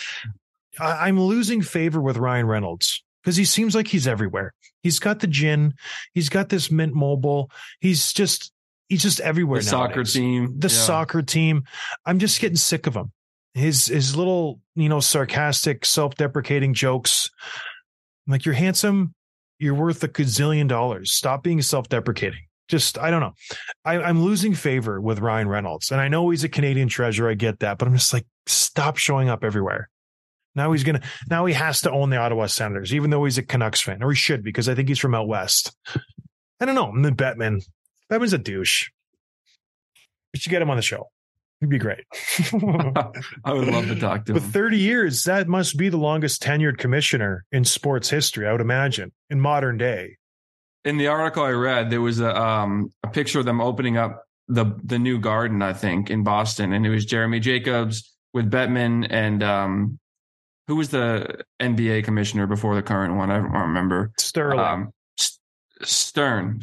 I'm losing favor with Ryan Reynolds because he seems like he's everywhere. He's got the gin. He's got this Mint Mobile. He's just everywhere. The nowadays. Soccer team. The soccer team. I'm just getting sick of him. His little, sarcastic, self-deprecating jokes. I'm like, you're handsome. You're worth a gazillion dollars. Stop being self-deprecating. Just, I don't know. I'm losing favor with Ryan Reynolds. And I know he's a Canadian treasure. I get that. But I'm just like, stop showing up everywhere. Now he has to own the Ottawa Senators, even though he's a Canucks fan, or he should, because I think he's from out west. I don't know. Bettman's a douche. But you get him on the show. He'd be great. I would love to talk to him. But 30 years, that must be the longest tenured commissioner in sports history, I would imagine, in modern day. In the article I read, there was a picture of them opening up the new garden, I think, in Boston. And it was Jeremy Jacobs with Bettman and who was the NBA commissioner before the current one? I don't remember. Sterling. Stern.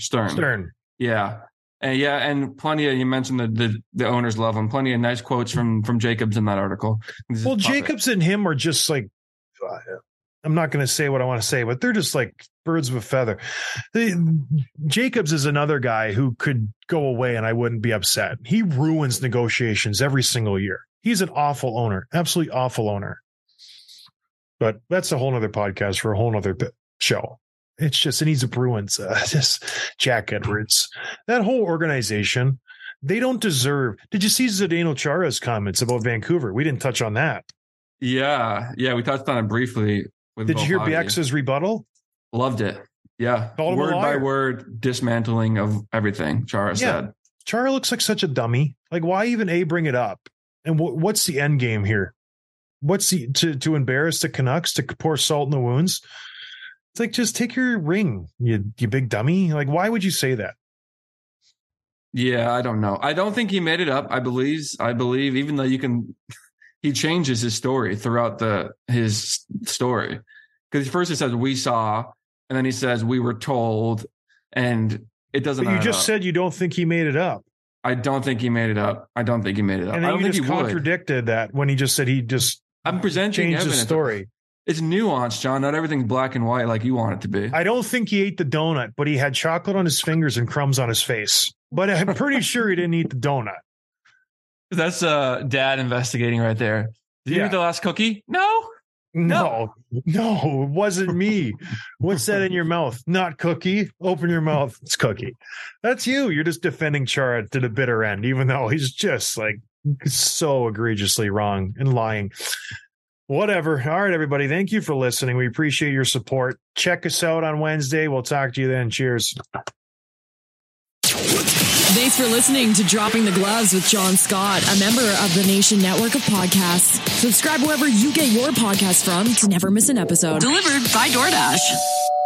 Yeah. And plenty of, you mentioned the owners love him. Plenty of nice quotes from Jacobs in that article. Well, Jacobs and him are just like, I'm not going to say what I want to say, but they're just like birds of a feather. Jacobs is another guy who could go away and I wouldn't be upset. He ruins negotiations every single year. He's an awful owner, absolutely awful owner. But that's a whole nother podcast for a whole nother show. It's just, and he's a Bruins, just Jack Edwards, that whole organization. They don't deserve. Did you see Zdeno Chara's comments about Vancouver? We didn't touch on that. Yeah, we touched on it briefly. Did you hear BX's rebuttal? Loved it. Yeah, word by word dismantling of everything Chara said. Chara looks like such a dummy. Like, why even bring it up? And what's the end game here? What's to embarrass the Canucks, to pour salt in the wounds? It's like, just take your ring, you big dummy. Like, why would you say that? Yeah, I don't know. I don't think he made it up. I believe, even though he changes his story throughout his story. Because first he says, we saw, and then he says, we were told, and it doesn't matter. You just said you don't think he made it up. I don't think he made it up. And then I don't think he contradicted that when he just said I'm presenting changed his story. It's nuanced, John. Not everything's black and white like you want it to be. I don't think he ate the donut, but he had chocolate on his fingers and crumbs on his face. But I'm pretty sure he didn't eat the donut. That's dad investigating right there. Did you eat the last cookie? No, it wasn't me. What's that in your mouth? Not cookie. Open your mouth. It's cookie. That's you. You're just defending Chara to the bitter end, even though he's just like so egregiously wrong and lying. Whatever. All right, everybody. Thank you for listening. We appreciate your support. Check us out on Wednesday. We'll talk to you then. Cheers. Thanks for listening to Dropping the Gloves with John Scott, a member of the Nation Network of podcasts. Subscribe wherever you get your podcasts from to never miss an episode. Delivered by DoorDash.